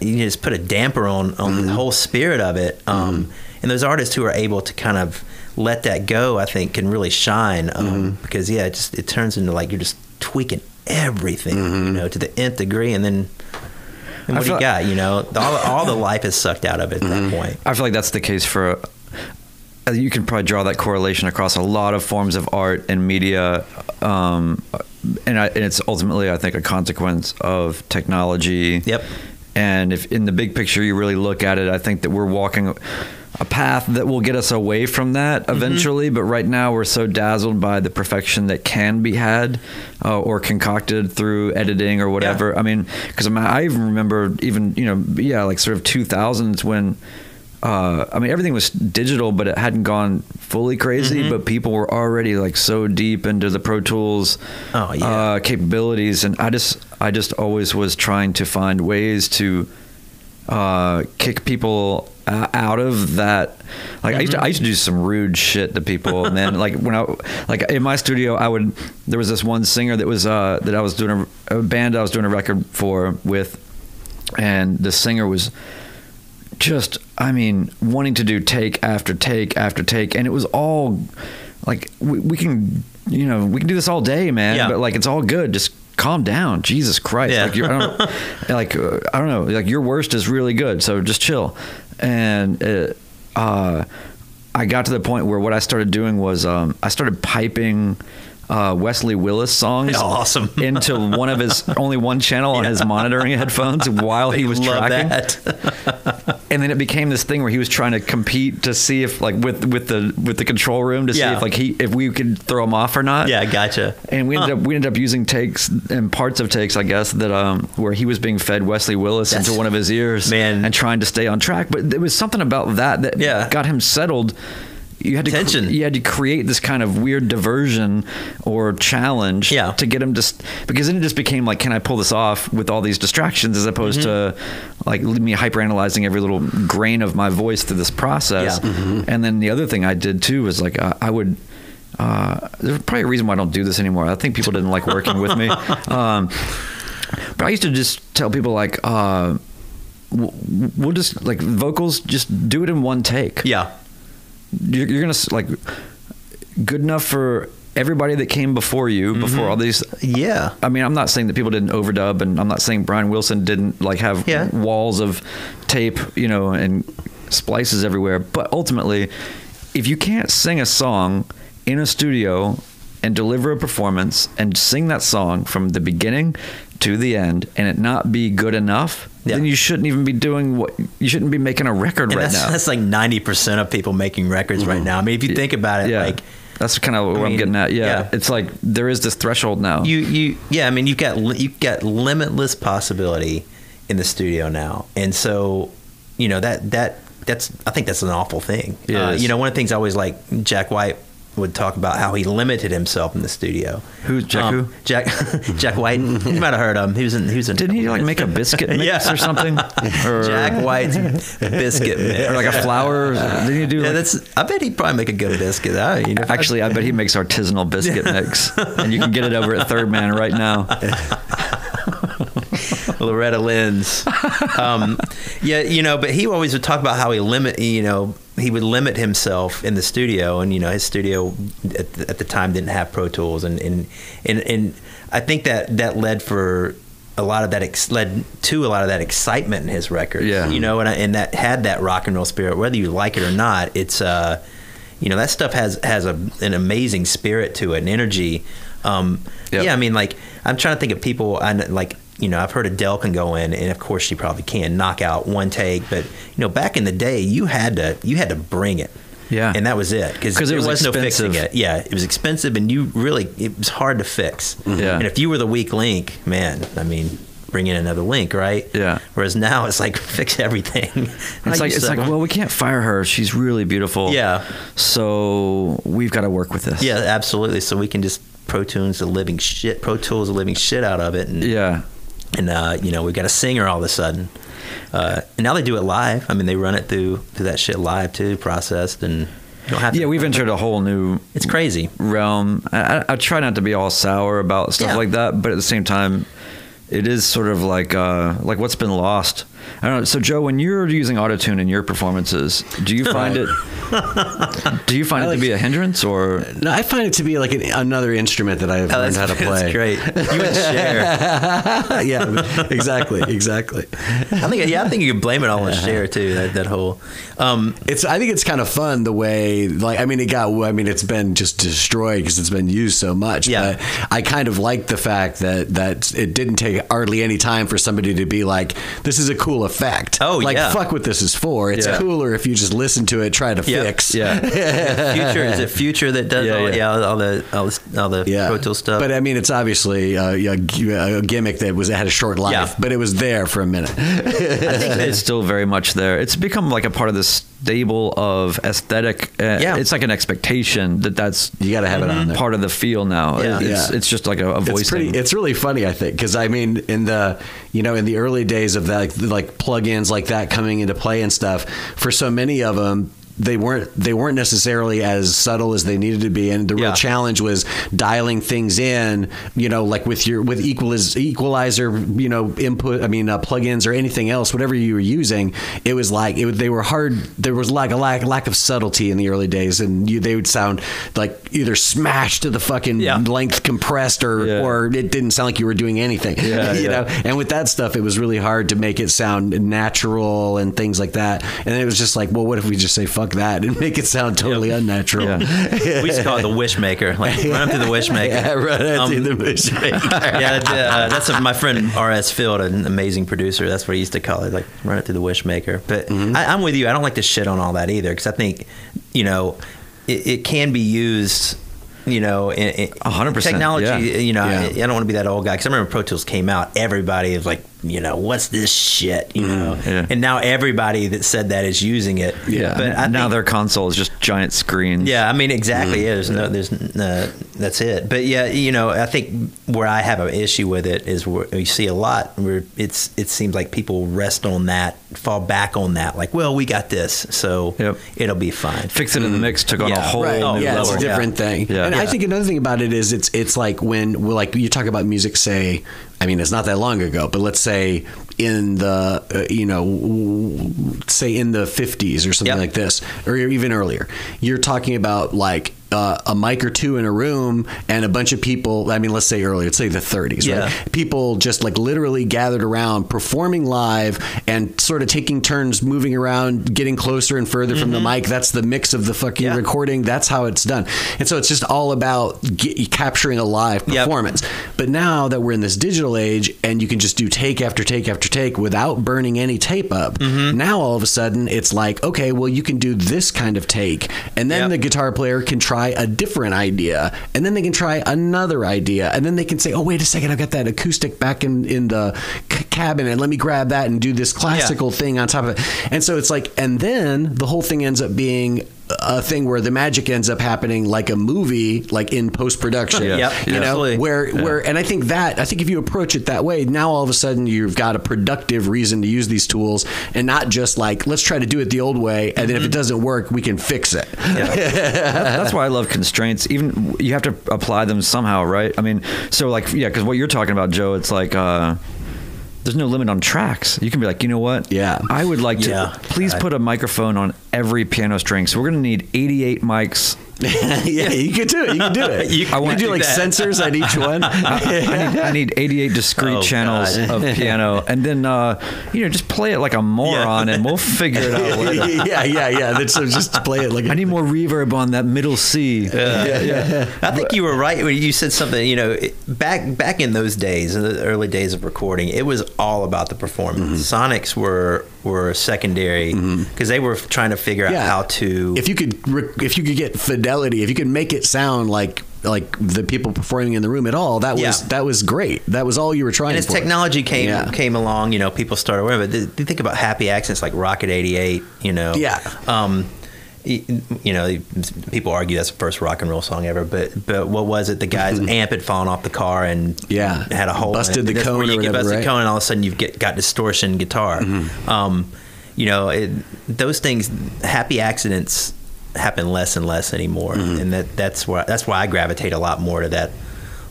you just put a damper on mm-hmm. the whole spirit of it. Mm-hmm. And those artists who are able to kind of let that go, I think, can really shine mm-hmm. because, yeah, it turns into like you're just tweaking everything, mm-hmm. you know, to the nth degree, and then and what do you got? You know, all the life is sucked out of it at mm-hmm. that point. I feel like that's the case for. You can probably draw that correlation across a lot of forms of art and media, and it's ultimately, I think, a consequence of technology. Yep. And if in the big picture you really look at it, I think that we're walking a path that will get us away from that eventually, mm-hmm. but right now we're so dazzled by the perfection that can be had or concocted through editing or whatever. Yeah. I mean, because I even remember like sort of 2000s when, I mean, everything was digital, but it hadn't gone fully crazy, mm-hmm. but people were already like so deep into the Pro Tools capabilities. And I just always was trying to find ways to kick people out of that, like mm-hmm. I used to do some rude shit to people, and then like when I like in my studio there was this one singer that was that I was doing a band I was doing a record for with, and the singer was just wanting to do take after take after take, and it was all like we can do this all day, man, but like it's all good, just calm down, Jesus Christ, like I don't know, like your worst is really good, so just chill. And I got to the point where what I started doing was I started piping Wesley Willis songs into one of his only one channel on his monitoring headphones while he was tracking that. And then it became this thing where he was trying to compete to see if like with the control room to see if like if we could throw him off or not. Yeah, gotcha. And we ended up using takes and parts of takes, I guess, that where he was being fed Wesley Willis into one of his ears, man, and trying to stay on track. But there was something about that got him settled. You had to create this kind of weird diversion or challenge to get him to, because then it just became like, can I pull this off with all these distractions as opposed to like me hyperanalyzing every little grain of my voice through this process. Yeah. Mm-hmm. And then the other thing I did too was like there's probably a reason why I don't do this anymore. I think people didn't like working with me. But I used to just tell people like, we'll just like vocals, just do it in one take. Yeah. You're gonna like good enough for everybody that came before you, mm-hmm. before all these. Yeah. I mean, I'm not saying that people didn't overdub, and I'm not saying Brian Wilson didn't like have walls of tape, you know, and splices everywhere. But ultimately, if you can't sing a song in a studio and deliver a performance and sing that song from the beginning to the end and it not be good enough, then you shouldn't even be doing you shouldn't be making a record now. That's like 90% of people making records right now. I mean, if you think about it, like that's kind of what I'm getting at. Yeah. It's like there is this threshold now. I mean, you've got limitless possibility in the studio now, and so you know that's I think that's an awful thing. You know, one of the things I always like Jack White would talk about how he limited himself in the studio. Who's Jack? Who? Jack White. You might have heard of him. He was in. Didn't he like make a biscuit mix or something? Or Jack White's biscuit mix, or like a flour? Didn't he do? Yeah, I bet he'd probably make a good biscuit. I bet he makes artisanal biscuit mix, and you can get it over at Third Man right now. Loretta Lynn's. You know, but he always would talk about how he would limit himself in the studio, and, you know, his studio at the time didn't have Pro Tools. And I think that led for a lot of that, led to a lot of that excitement in his records, you know, and that had that rock and roll spirit, whether you like it or not. It's, you know, that stuff has an amazing spirit to it and energy. I mean, like, I'm trying to think of people you know, I've heard Adele can go in, and of course she probably can knock out one take. But you know, back in the day, you had to bring it, and that was it, because there was no fixing it. Yeah, it was expensive, and it was hard to fix. Mm-hmm. Yeah. And if you were the weak link, man, I mean, bring in another link, right? Yeah. Whereas now it's like fix everything. Well, we can't fire her. She's really beautiful. Yeah. So we've got to work with this. Yeah, absolutely. So we can just Pro Tools the living shit out of it, and And, you know, we've got a singer all of a sudden. And now they do it live. I mean, they run it through that shit live, too, processed and... Yeah, we've entered a whole new... It's crazy. ...realm. I try not to be all sour about stuff like that, but at the same time, it is sort of like what's been lost. I don't know. So, Joe, when you're using autotune in your performances, do you find it to be a hindrance or... No, I find it to be like another instrument that I've learned how to play. That's great. You and Cher. Yeah, exactly. I think you can blame it all on Cher too. That whole. I think it's kind of fun the way. Like, I mean, it's been just destroyed because it's been used so much. Yeah. But I kind of like the fact that it didn't take hardly any time for somebody to be like, this is a cool effect. Oh, like, yeah. Like, fuck what this is for. It's cooler if you just listen to it, try to fix. Yeah. Is it Future that does all the Pro Tools stuff? But I mean, it's obviously a gimmick that had a short life, but it was there for a minute. I think it's still very much there. It's become like a part of this stable of aesthetic. It's like an expectation that's you got to have it on there. Part of the feel now. Yeah. It's just like a voice. It's really funny, I think, because I mean, in the early days of that, like plugins like that coming into play and stuff, for so many of them, they weren't necessarily as subtle as they needed to be, and the real challenge was dialing things in, you know, like with equalizer, you know, input. I mean, plugins or anything else, whatever you were using, it was like they were hard. There was like a lack of subtlety in the early days, and they would sound like either smashed to the fucking length compressed, or it didn't sound like you were doing anything, you know. And with that stuff, it was really hard to make it sound natural and things like that. And it was just like, well, what if we just say fuck that and make it sound totally unnatural. Yeah. We just call it the wishmaker. Like, run up to the wishmaker. Yeah, that's my friend R.S. Field, an amazing producer. That's what he used to call it, like, run it through the wishmaker. But I'm with you. I don't like to shit on all that either, because I think, you know, it can be used, you know, 100%. Technology, you know, I don't want to be that old guy, because I remember Pro Tools came out, everybody was like, you know, what's this shit, you know? Yeah. And now everybody that said that is using it. Yeah. But now their console is just giant screens. Yeah, I mean, exactly. Mm. Yeah, there's that's it. But yeah, you know, I think where I have an issue with it is where you see a lot where it seems like people rest on that, fall back on that. Like, well, we got this, so it'll be fine. Fix it in the mix took on a whole new level. It's a different thing. Yeah. And I think another thing about it is it's like when we're like, you talk about music, say, I mean, it's not that long ago, but let's say in the, say in the 50s or something like this, or even earlier, you're talking about like a mic or two in a room and a bunch of people. I mean, let's say earlier, let's say the 30s, right? People just like literally gathered around performing live and sort of taking turns moving around, getting closer and further from the mic. That's the mix of the fucking recording. That's how it's done. And so it's just all about capturing a live performance. Yep. But now that we're in this digital age and you can just do take after take after take without burning any tape up. Mm-hmm. Now all of a sudden it's like, okay, well, you can do this kind of take, and then the guitar player can try a different idea, and then they can try another idea, and then they can say, oh, wait a second, I've got that acoustic back in the cabin, and let me grab that and do this classical thing on top of it. And so it's like, and then the whole thing ends up being a thing where the magic ends up happening like a movie, like in post-production, you know, absolutely. where, and I think if you approach it that way, now all of a sudden you've got a productive reason to use these tools, and not just like, let's try to do it the old way. And then if it doesn't work, we can fix it. Yeah. That's why I love constraints. Even you have to apply them somehow. Right. I mean, so like, yeah, cause what you're talking about, Joe, it's like, there's no limit on tracks. You can be like, you know what? Yeah. I would like to please put a microphone on every piano string. So we're going to need 88 mics. Yeah, you could do it. You can do it. I want to do like sensors on each one. I need 88 discrete channels of piano, and then you know, just play it like a moron, and we'll figure it out later. Yeah. So just play it like. I need more reverb on that middle C. I think you were right when you said something. You know, back in those days, in the early days of recording, it was all about the performance. Mm-hmm. Sonics were secondary because they were trying to figure out how to. If you could get fidelity, if you could make it sound like the people performing in the room at all, that was great. That was all you were trying. And as technology came along, you know, people started. Whatever. Think about happy accents like Rocket 88. You know, you know, people argue that's the first rock and roll song ever, but what was it? The guy's amp had fallen off the car and had a hole. Busted the cone or whatever, busted the cone, and all of a sudden you've got distortion guitar. Mm-hmm. You know, those things, happy accidents happen less and less anymore. Mm-hmm. And that's why I gravitate a lot more to that.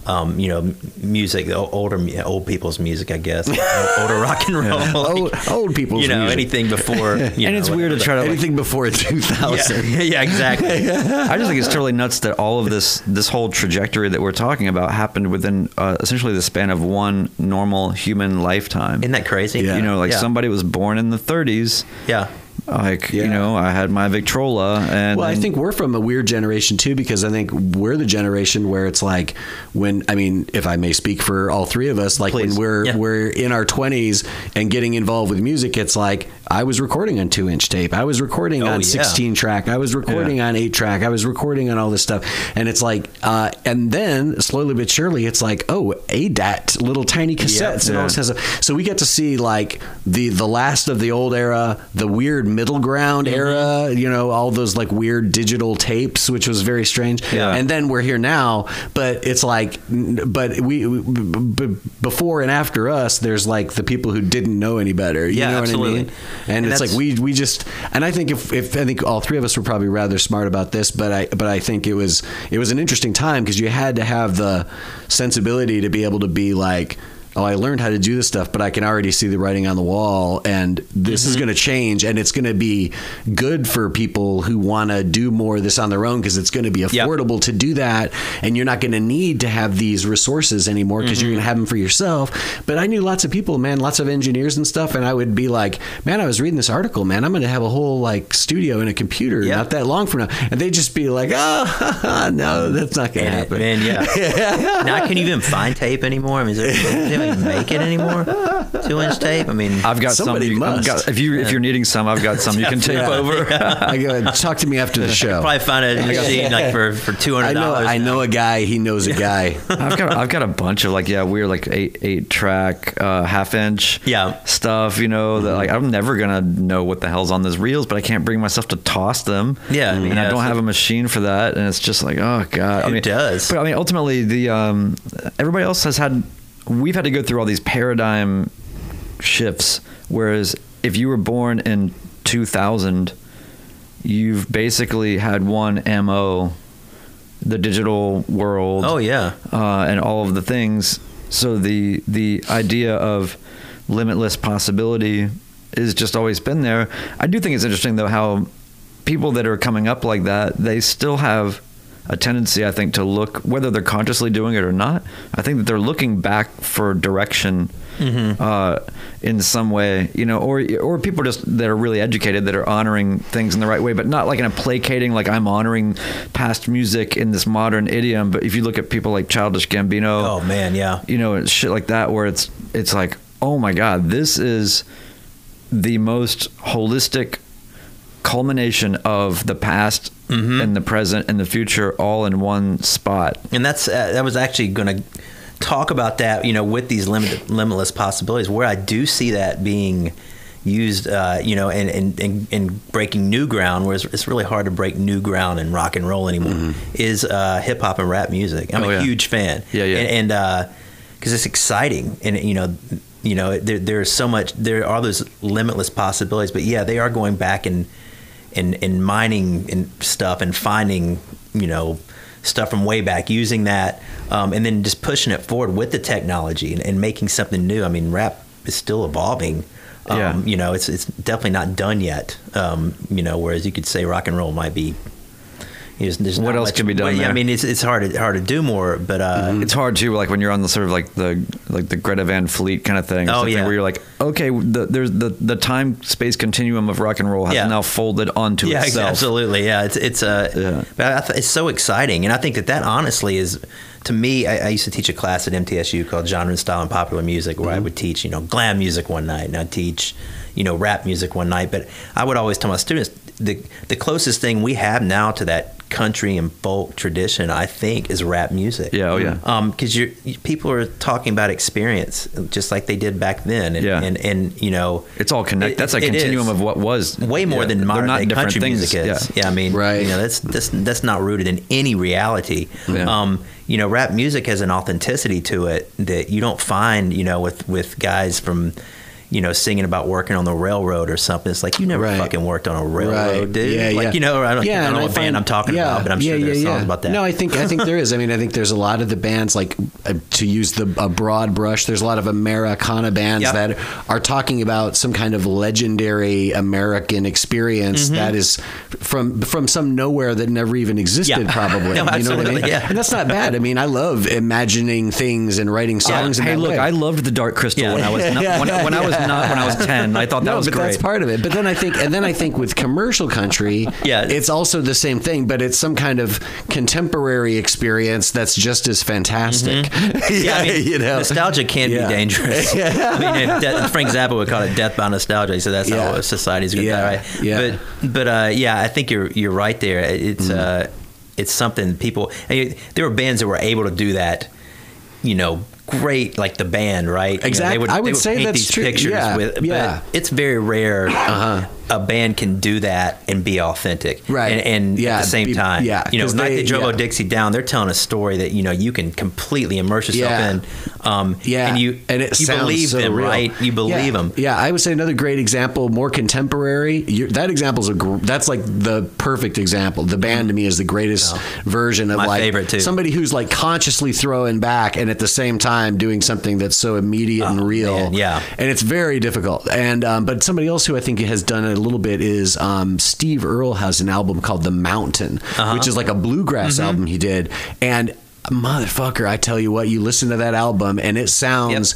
You know, music, old people's music, I guess, older rock and roll, old people's, you know, music. Anything before, you and know, it's weird to try to anything before 2000. Yeah, exactly. I just think it's totally nuts that all of this whole trajectory that we're talking about happened within essentially the span of one normal human lifetime. Isn't that crazy? Yeah. You know, like somebody was born in the 30s. Yeah. Like, you know, I had my Victrola. And well, I think we're from a weird generation, too, because I think we're the generation where it's like when, I mean, if I may speak for all three of us, like when we're in our 20s and getting involved with music, it's like I was recording on 2-inch tape. I was recording on 16 track. I was recording on 8 track. I was recording on all this stuff. And it's like and then slowly but surely, it's like, oh, ADAT, little tiny cassettes. And all this kind of stuff. So we get to see like the last of the old era, the weird middle ground era, you know, all those like weird digital tapes, which was very strange. Yeah. And then we're here now, but it's like, but we before and after us, there's like the people who didn't know any better. You know absolutely. What I mean? And it's like we just, and I think if I think all three of us were probably rather smart about this, but I think it was an interesting time because you had to have the sensibility to be able to be like, oh, I learned how to do this stuff, but I can already see the writing on the wall, and this is going to change, and it's going to be good for people who want to do more of this on their own because it's going to be affordable to do that, and you're not going to need to have these resources anymore because you're going to have them for yourself. But I knew lots of people, man, lots of engineers and stuff, and I would be like, man, I was reading this article, man, I'm going to have a whole like studio and a computer not that long from now, and they'd just be like, oh, no, that's not going to happen. Man, now I can't even find tape anymore. I mean, is there even make it anymore? 2-inch tape. I mean, I've got somebody. If you're needing some, I've got some. You can tape over. Talk to me after the show. Probably find a machine like for $200. I know a guy. He knows a guy. I've got a bunch of like weird like eight track 1/2-inch stuff. You know that like I'm never gonna know what the hell's on those reels, but I can't bring myself to toss them. Yeah, I mean, and I don't have a machine for that, and it's just like oh god. It does. But I mean, ultimately, the everybody else has had. We've had to go through all these paradigm shifts, whereas if you were born in 2000, you've basically had one MO, the digital world. Oh, yeah. And all of the things. So the idea of limitless possibility is just always been there. I do think it's interesting, though, how people that are coming up like that, they still have a tendency, I think, to look, whether they're consciously doing it or not, I think that they're looking back for direction in some way, you know, or people just that are really educated that are honoring things in the right way, but not like in a placating, like I'm honoring past music in this modern idiom. But if you look at people like Childish Gambino, oh man, yeah, you know, shit like that, where it's like, oh my God, this is the most holistic culmination of the past and the present and the future all in one spot. And that's that was actually going to talk about that, you know, with these limitless possibilities, where I do see that being used, you know, and breaking new ground, where it's really hard to break new ground in rock and roll anymore, is hip hop and rap music. I'm a huge fan. Yeah. And because it's exciting, and you know, there's so much. There are those limitless possibilities, but yeah, they are going back and mining and stuff and finding, you know, stuff from way back, using that and then just pushing it forward with the technology and making something new. I mean, rap is still evolving. You know, it's definitely not done yet. You know, whereas you could say rock and roll might be. What else can be done? I mean, it's hard to do more, but it's hard too. Like when you're on the sort of like the Greta Van Fleet kind of thing. Oh yeah, where you're like, okay, there's the time space continuum of rock and roll has now folded onto itself. Yeah, absolutely. Yeah, it's but it's so exciting, and I think that honestly is to me, I used to teach a class at MTSU called Genre, Style, and Popular Music, where I would teach, glam music one night, and I'd teach, rap music one night. But I would always tell my students, the closest thing we have now to that country and folk tradition, I think, is rap music. Yeah, oh yeah. Because people are talking about experience just like they did back then. And, yeah. And it's all connected. That's a continuum of what was way more than modern day country music is. Yeah. I mean, right. That's not rooted in any reality. Yeah. Rap music has an authenticity to it that you don't find, with guys from, singing about working on the railroad or something. It's like, you never fucking worked on a railroad, dude. Yeah, like, I don't know what band I'm talking about, but I'm sure there's songs about that. No, I think there is. I mean, I think there's a lot of the bands, like, to use a broad brush, there's a lot of Americana bands that are talking about some kind of legendary American experience that is from some nowhere that never even existed, probably. No, you know what I mean? Yeah. And that's not bad. I mean, I love imagining things and writing songs. Hey, look, I loved the Dark Crystal when I was not when I was 10. I thought that was great. That's part of it. But then I think with commercial country, it's also the same thing, but it's some kind of contemporary experience that's just as fantastic. Mm-hmm. Yeah, nostalgia can be dangerous. Yeah. Frank Zappa would call it death by nostalgia. So that's how society's going to die, right? Yeah. But I think you're right there. It's something people. There were bands that were able to do that. Great, like the band, right? Exactly. I would say that's these true. Pictures but it's very rare a band can do that and be authentic, right? And at the same time, like the Jovo Dixie Down, they're telling a story that you can completely immerse yourself in. And you believe them, real. Right? You believe them. Yeah, I would say another great example, more contemporary. That's like the perfect example. The Band to me is the greatest version of my favorite too. Somebody who's like consciously throwing back and at the same time doing something that's so immediate and real. Man, yeah, and it's very difficult. And but somebody else who I think has done it a little bit is Steve Earle has an album called The Mountain, which is like a bluegrass album he did, and motherfucker, I tell you what, you listen to that album and it sounds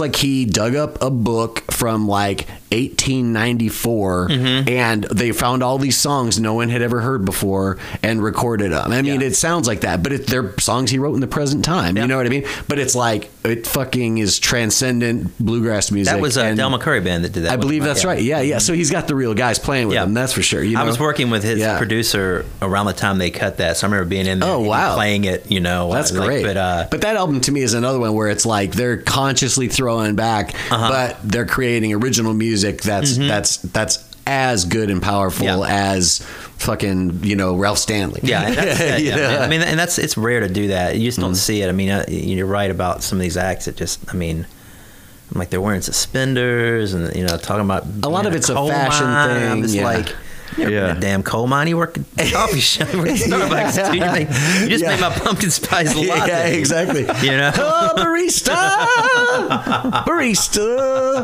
like he dug up a book from like 1894 and they found all these songs no one had ever heard before and recorded them. I mean, it sounds like that, but they're songs he wrote in the present time. You know what I mean? But it's like, it fucking is transcendent bluegrass music. That was a Del McCoury band that did that. I believe that's right. Yeah, yeah. So he's got the real guys playing with him, that's for sure. I was working with his producer around the time they cut that, so I remember being in there playing it, That's great. But that album to me is another one where it's like they're consciously throwing back, but they're creating original music that's that's as good and powerful as fucking Ralph Stanley. Yeah, it's rare to do that. You just don't see it. I mean, you're right about some of these acts. It just, I'm like, they're wearing suspenders and talking about a lot of it's a fashion thing. It's like. You're in a damn coal mine. You work at a coffee shop. You work at Starbucks. You just made my pumpkin spice latte. Yeah, exactly. Oh, barista! Barista!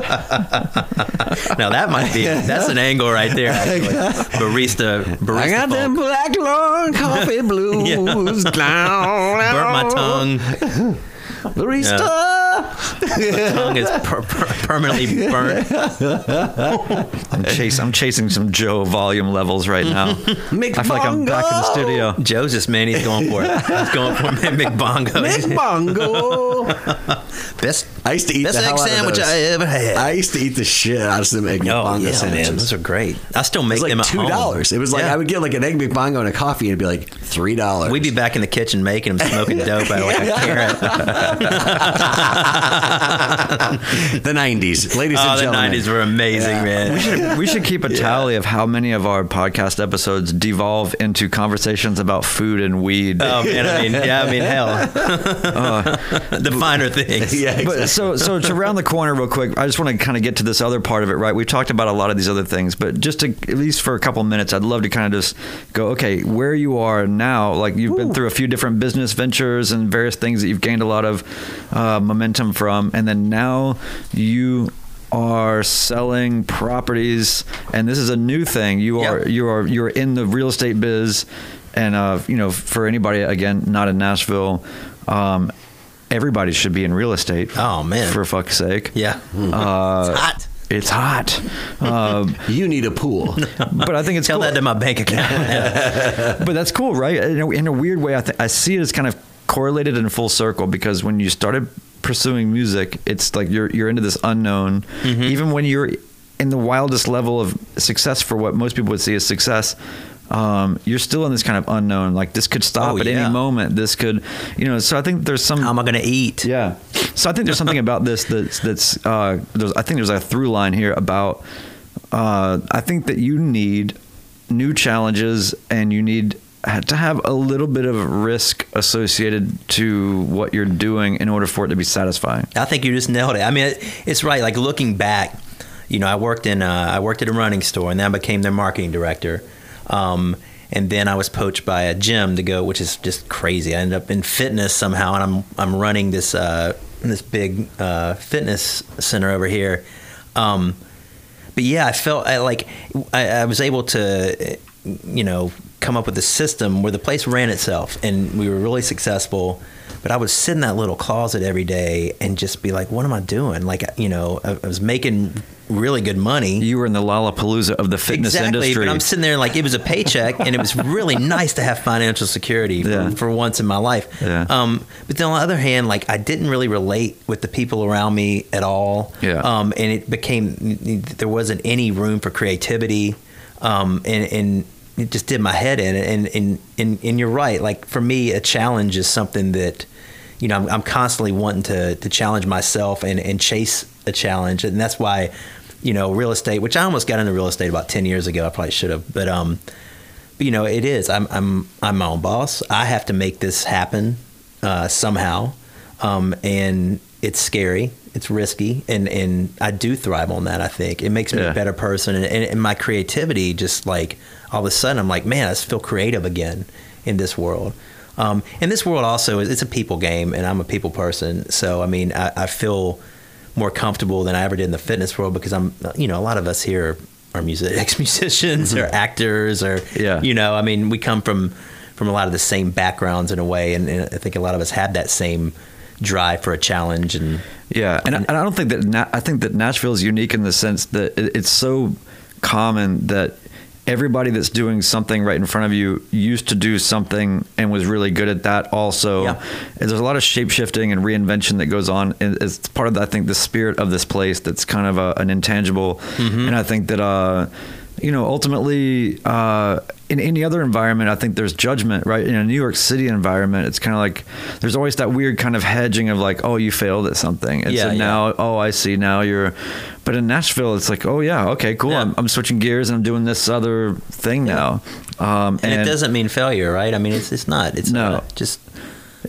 Now that might be, that's an angle right there, actually. Barista I got folk. Them black long coffee blues. Burnt my tongue. Barista! The tongue is permanently burnt. I'm chasing some Joe volume levels right now. I feel like I'm back in the studio. Joe's just, man, he's going for it. He's going for McBongo. McBongo! I used to eat the egg sandwich I ever had. I used to eat the shit out of some egg McBongo sandwiches. Man, those are great. I still make them at $2. Home. $2. It was like I would get like an egg McBongo and a coffee and it'd be like $3. We'd be back in the kitchen making them, smoking dope out of like a carrot. The 90s, ladies and gentlemen. The 90s were amazing, man. We should keep a tally of how many of our podcast episodes devolve into conversations about food and weed. Oh man, hell. The finer things. Yeah, exactly. But so to round the corner real quick, I just want to kind of get to this other part of it, right? We've talked about a lot of these other things, but just to, at least for a couple minutes, I'd love to kind of just go, okay, where you are now, like you've been through a few different business ventures and various things that you've gained a lot of momentum from, and then now you are selling properties, and this is a new thing. You're in the real estate biz, and for anybody again not in Nashville, everybody should be in real estate. Oh man, for fuck's sake! Yeah, it's hot. It's hot. You need a pool. But I think it's tell that to my bank account. But that's cool, right? In a weird way, I see it as kind of correlated in full circle, because when you started pursuing music, it's like you're into this unknown. Mm-hmm. Even when you're in the wildest level of success for what most people would see as success, you're still in this kind of unknown, like this could stop at any moment. This could, you know, so I think there's some, how am I going to eat? Yeah. So I think there's something about this that's I think there's a through line here about, I think that you need new challenges and you need to have a little bit of risk associated to what you're doing in order for it to be satisfying. I think you just nailed it. I mean, it's right. Like looking back, you know, I worked at a running store and then I became their marketing director. And then I was poached by a gym to go, which is just crazy. I ended up in fitness somehow, and I'm running this this big fitness center over here. But yeah, I felt I was able to, you know, come up with a system where the place ran itself, and we were really successful. But I would sit in that little closet every day and just be like, what am I doing? Like, you know, I was making really good money. You were in the Lollapalooza of the fitness industry. But I'm sitting there like it was a paycheck, and it was really nice to have financial security for once in my life. Yeah. But then on the other hand, like I didn't really relate with the people around me at all. Yeah. And it became, there wasn't any room for creativity. And it just did my head in. And you're right. Like for me, a challenge is something that, you know, I'm constantly wanting to challenge myself and chase a challenge. And that's why, you know, real estate, which I almost got into real estate about 10 years ago. I probably should have. But you know, it is. I'm my own boss. I have to make this happen somehow. And it's scary. It's risky. And I do thrive on that, I think. It makes me a better person. And my creativity just like all of a sudden I'm like, man, I just feel creative again in this world. And this world also it's a people game, and I'm a people person. So, I mean, I feel more comfortable than I ever did in the fitness world because I'm, you know, a lot of us here are ex-musicians or actors or, you know, I mean, we come from a lot of the same backgrounds in a way. And I think a lot of us have that same drive for a challenge. And And I don't think that, I think that Nashville is unique in the sense that it's so common that everybody that's doing something right in front of you used to do something and was really good at that also. Yeah. And there's a lot of shape-shifting and reinvention that goes on. And it's part of, I think, the spirit of this place that's kind of an intangible. Mm-hmm. And I think that, you know, ultimately, in any other environment, I think there's judgment, right? In a New York City environment, it's kind of like there's always that weird kind of hedging of like, oh, you failed at something. And so now, oh, I see. Now you're... But in Nashville, it's like, oh, yeah, okay, cool. Yeah. I'm switching gears and I'm doing this other thing now. And it doesn't mean failure, right? I mean, it's not. It's not. Just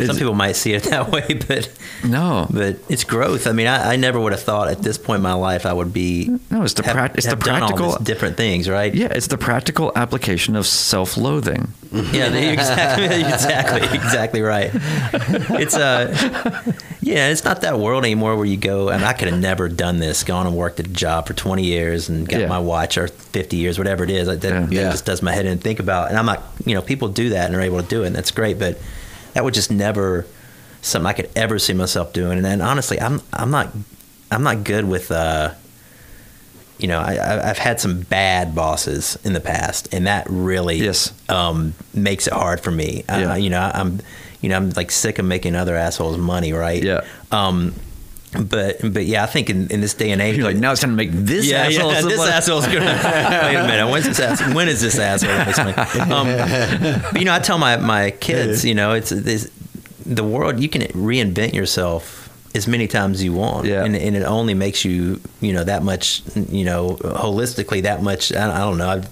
some people might see it that way, but... No. But it's growth. I mean, I never would have thought at this point in my life I would be... No, it's the practical... all different things, right? Yeah, it's the practical application of self-loathing. Yeah, exactly right. It's yeah, it's not that world anymore where you go, and I could have never done this, gone and worked at a job for 20 years and got my watch or 50 years, whatever it is. That just does my head in to think about. And I'm not, you know, people do that and are able to do it, and that's great, but that would just never... something I could ever see myself doing. And honestly, I'm not good with, you know, I've had some bad bosses in the past, and that really makes it hard for me. Yeah. I'm like sick of making other assholes money, right? Yeah. But yeah, I think in this day and age, you're like, now it's time to make this asshole. Yeah, this asshole's gonna. Wait a minute, when is this asshole? But, you know, I tell my kids, you know, it's the world, you can reinvent yourself as many times as you want. Yeah. And it only makes you, you know, that much, you know, holistically that much, I don't know, I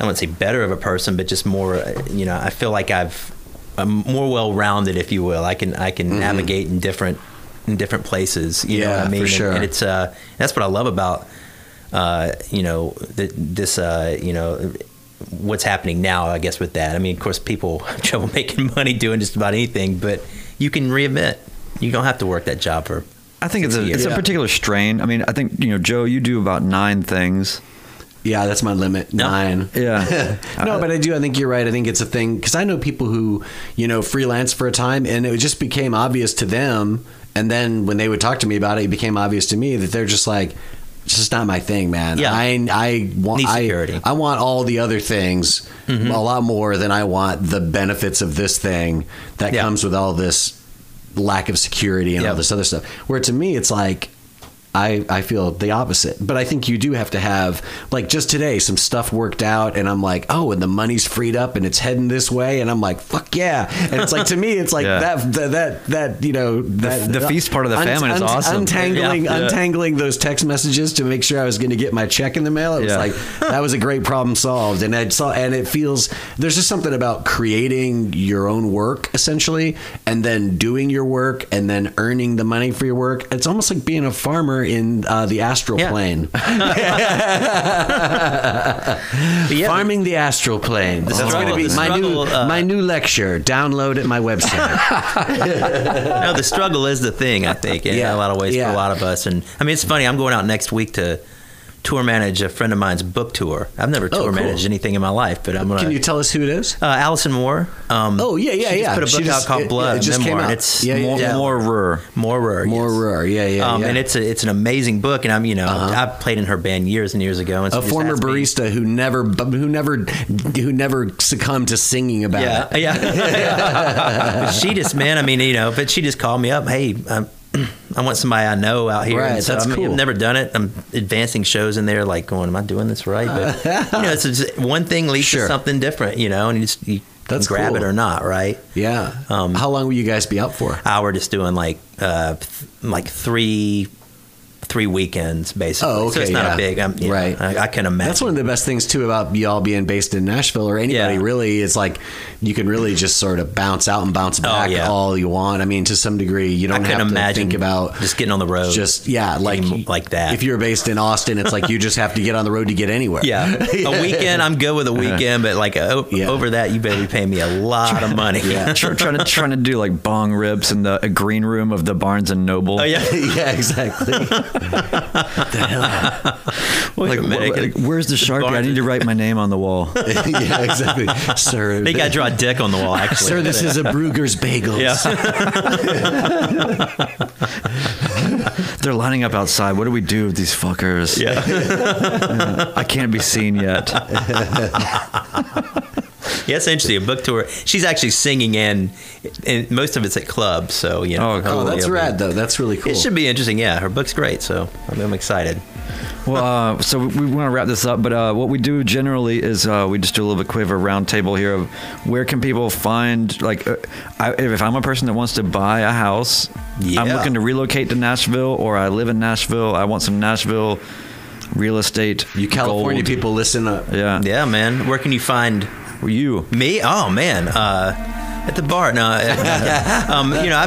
wouldn't say better of a person, but just more, you know, I feel like I'm more well-rounded, if you will. I can navigate in different places, you know what I mean? For sure. And it's, that's what I love about, you know, this, you know, what's happening now, I guess, with that. I mean, of course, people have trouble making money doing just about anything, but you can reinvent. You don't have to work that job for, I think it's a particular strain. I mean, I think, you know, Joe, you do about 9 things. Yeah, that's my limit. 9. Yeah. No, but I do. I think you're right. I think it's a thing, because I know people who, you know, freelance for a time, and it just became obvious to them. And then when they would talk to me about it, it became obvious to me that they're just like, it's just not my thing, man. Yeah. I want all the other things a lot more than I want the benefits of this thing that comes with all this lack of security and all this other stuff. Where to me, it's like, I feel the opposite, but I think you do have to have, like, just today some stuff worked out and I'm like, oh, and the money's freed up and it's heading this way, and I'm like, fuck yeah. And it's like, to me, it's like that, you know, that the feast part of the family is awesome. Untangling those text messages to make sure I was going to get my check in the mail. It was like, that was a great problem solved. And it feels, there's just something about creating your own work essentially, and then doing your work and then earning the money for your work. It's almost like being a farmer in the astral plane. Farming the astral plane. This is going to be my new lecture. Download at my website. No, the struggle is the thing, I think, in a lot of ways for a lot of us. And I mean, it's funny. I'm going out next week to tour manage a friend of mine's book tour. I've never tour managed anything in my life, but I'm gonna. Can you tell us who it is? Allison Moore. She put a book out called Blood. It just memoir, came out. It's More Rare. Yeah. And it's an amazing book, and I'm I played in her band years and years ago. And so a former barista who never succumbed to singing about it. Yeah. She just, man, I mean, but she just called me up. Hey, I want somebody I know out here. Right, so, cool. I've never done it. I'm advancing shows in there, like going, am I doing this right? But it's just one thing leads to something different, and you that's grab cool. it or not, right? Yeah. How long will you guys be out for? We're just doing like three weekends basically. Oh, okay, so it's not a big. Right. I can imagine. That's one of the best things too about y'all being based in Nashville, or anybody really. It's like you can really just sort of bounce out and bounce back all you want. I mean, to some degree, you don't have to think about just getting on the road. Just like that. If you're based in Austin, it's like you just have to get on the road to get anywhere. Yeah, a weekend. I'm good with a weekend, but over that, you better be paying me a lot of money. Yeah, trying to do like bong rips in the green room of the Barnes and Noble. Oh yeah, yeah, exactly. Where's the Sharpie? I need to write my name on the wall. Yeah, exactly. Sir, they got to draw a dick on the wall, actually. Sir, this is a Brugger's Bagels. Yeah. They're lining up outside. What do we do with these fuckers? Yeah. I can't be seen yet. Yeah, it's interesting. A book tour. She's actually singing, and most of it's at clubs. So Oh, cool. Oh, that's rad, though. That's really cool. It should be interesting. Yeah, her book's great. So I'm excited. Well, so we want to wrap this up, but what we do generally is we just do a little bit quick of a round table here of where can people find, if I'm a person that wants to buy a house, I'm looking to relocate to Nashville, or I live in Nashville, I want some Nashville real estate. You California gold. People, listen up. Yeah. Yeah, man. Where can you find... You me? Oh man, at the bar. No, I've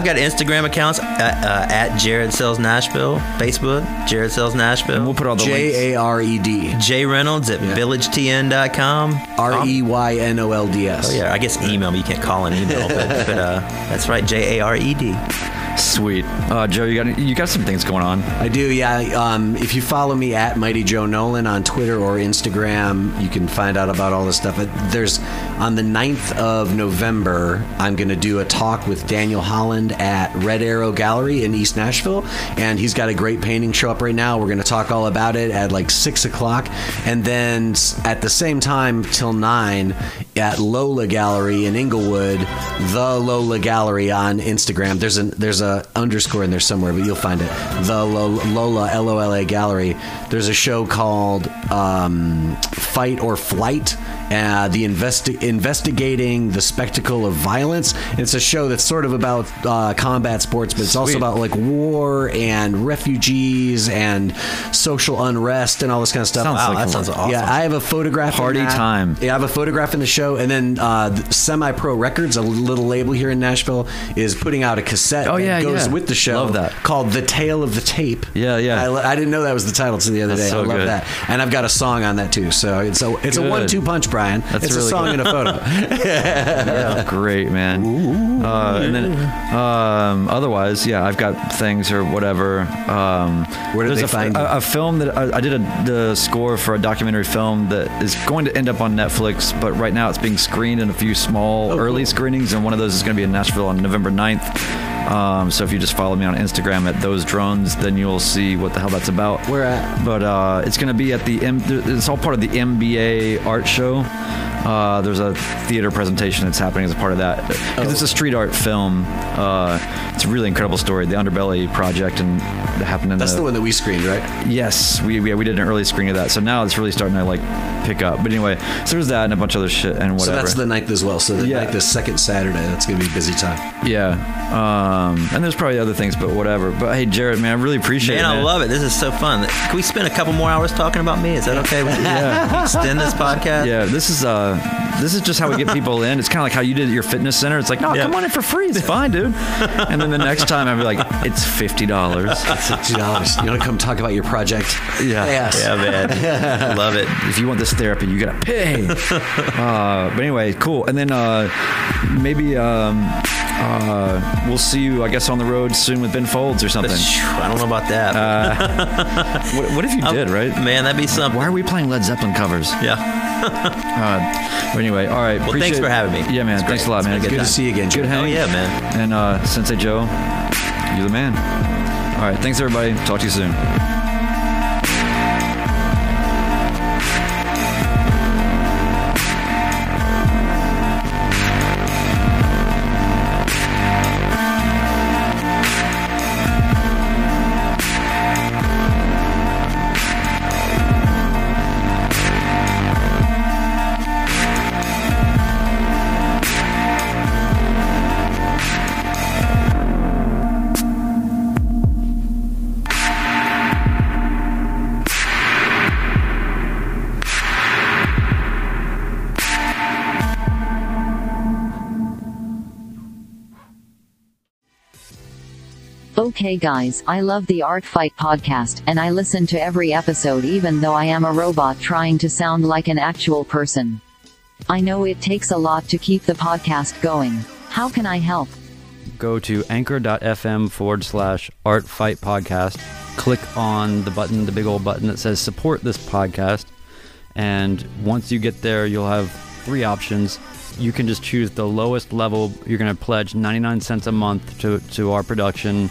got Instagram accounts at Jared Sells Nashville, Facebook Jared Sells Nashville. And we'll put all the Jared J Reynolds at VillageTN.com. REYNOLDS. Oh yeah, I guess email me. You can't call an email, but that's right. JARED. Sweet. Joe, you got some things going on. I do, yeah. If you follow me at Mighty Joe Nolan on Twitter or Instagram, you can find out about all this stuff. There's on the 9th of November, I'm going to do a talk with Daniel Holland at Red Arrow Gallery in East Nashville, and he's got a great painting show up right now. We're going to talk all about it at 6 o'clock, and then at the same time till 9 at Lola Gallery in Inglewood, the Lola Gallery on Instagram. There's a underscore in there somewhere, but you'll find it. The Lola LOLA Gallery. There's a show called Fight or Flight, the investigating the spectacle of violence. It's a show that's sort of about combat sports, but it's also about war and refugees and social unrest and all this kind of stuff. That sounds awesome. Yeah, I have a photograph. Party time. Yeah, I have a photograph in the show, and then Semi Pro Records, a little label here in Nashville, is putting out a cassette. Oh yeah, goes with the show. Love that. Called The Tale of the Tape. Yeah, yeah. I didn't know that was the title to the other day. So I love that, and I've got a song on that too. So it's a 1-2 punch, Brian. It's really a song and a photo. Yeah. Great, man. And then otherwise, yeah, I've got things or whatever. Where did they find a film that I did the score for a documentary film that is going to end up on Netflix, but right now it's being screened in a few small early screenings, and one of those is going to be in Nashville on November 9th. So if you just follow me on Instagram at Those Drones, then you'll see what the hell that's about. Where at? But it's going to be at the it's all part of the MBA art show. There's a theater presentation that's happening as a part of that. Because it's a street art film. It's a really incredible story. The Underbelly Project, and that happened in That's the one that we screened, right? Yes. We did an early screening of that. So now it's really starting to like pick up. But anyway, so there's that and a bunch of other shit and whatever. So that's the 9th as well. So the, like the second Saturday, that's going to be a busy time. Yeah. And there's probably other things, but whatever. But hey, Jared, man, I really appreciate it. Man, I love it. This is so fun. Can we spend a couple more hours talking about me? Is that okay? Yeah. Extend this podcast? Yeah. This is just how we get people in. It's kind of like how you did at your fitness center. It's like, no, come on in for free. It's fine, dude. And then the next time I'd be like, it's $50. It's $50. You want to come talk about your project? Yeah. Yes. Yeah, man. Love it. If you want this therapy, you got to pay. But anyway, cool. And then maybe... we'll see you, I guess, on the road soon with Ben Folds or something. I don't know about that. What if you did, right? Man, that'd be something. Why are we playing Led Zeppelin covers? Yeah. Anyway, all right. Well, thanks for having me. Yeah, man. Thanks a lot, man. It's good to see you again. Good hang. Oh, yeah, man. And Sensei Joe, you're the man. All right. Thanks, everybody. Talk to you soon. Okay guys, I love the Art Fight podcast, and I listen to every episode even though I am a robot trying to sound like an actual person. I know it takes a lot to keep the podcast going. How can I help? Go to anchor.fm/Art Fight Podcast, click on the button, the big old button that says support this podcast, and once you get there, you'll have three options. You can just choose the lowest level. You're going to pledge 99 cents a month to our production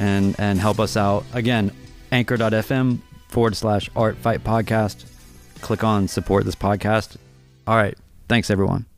and help us out. Again, anchor.fm/Art Fight Podcast. Click on support this podcast. All right. Thanks, everyone.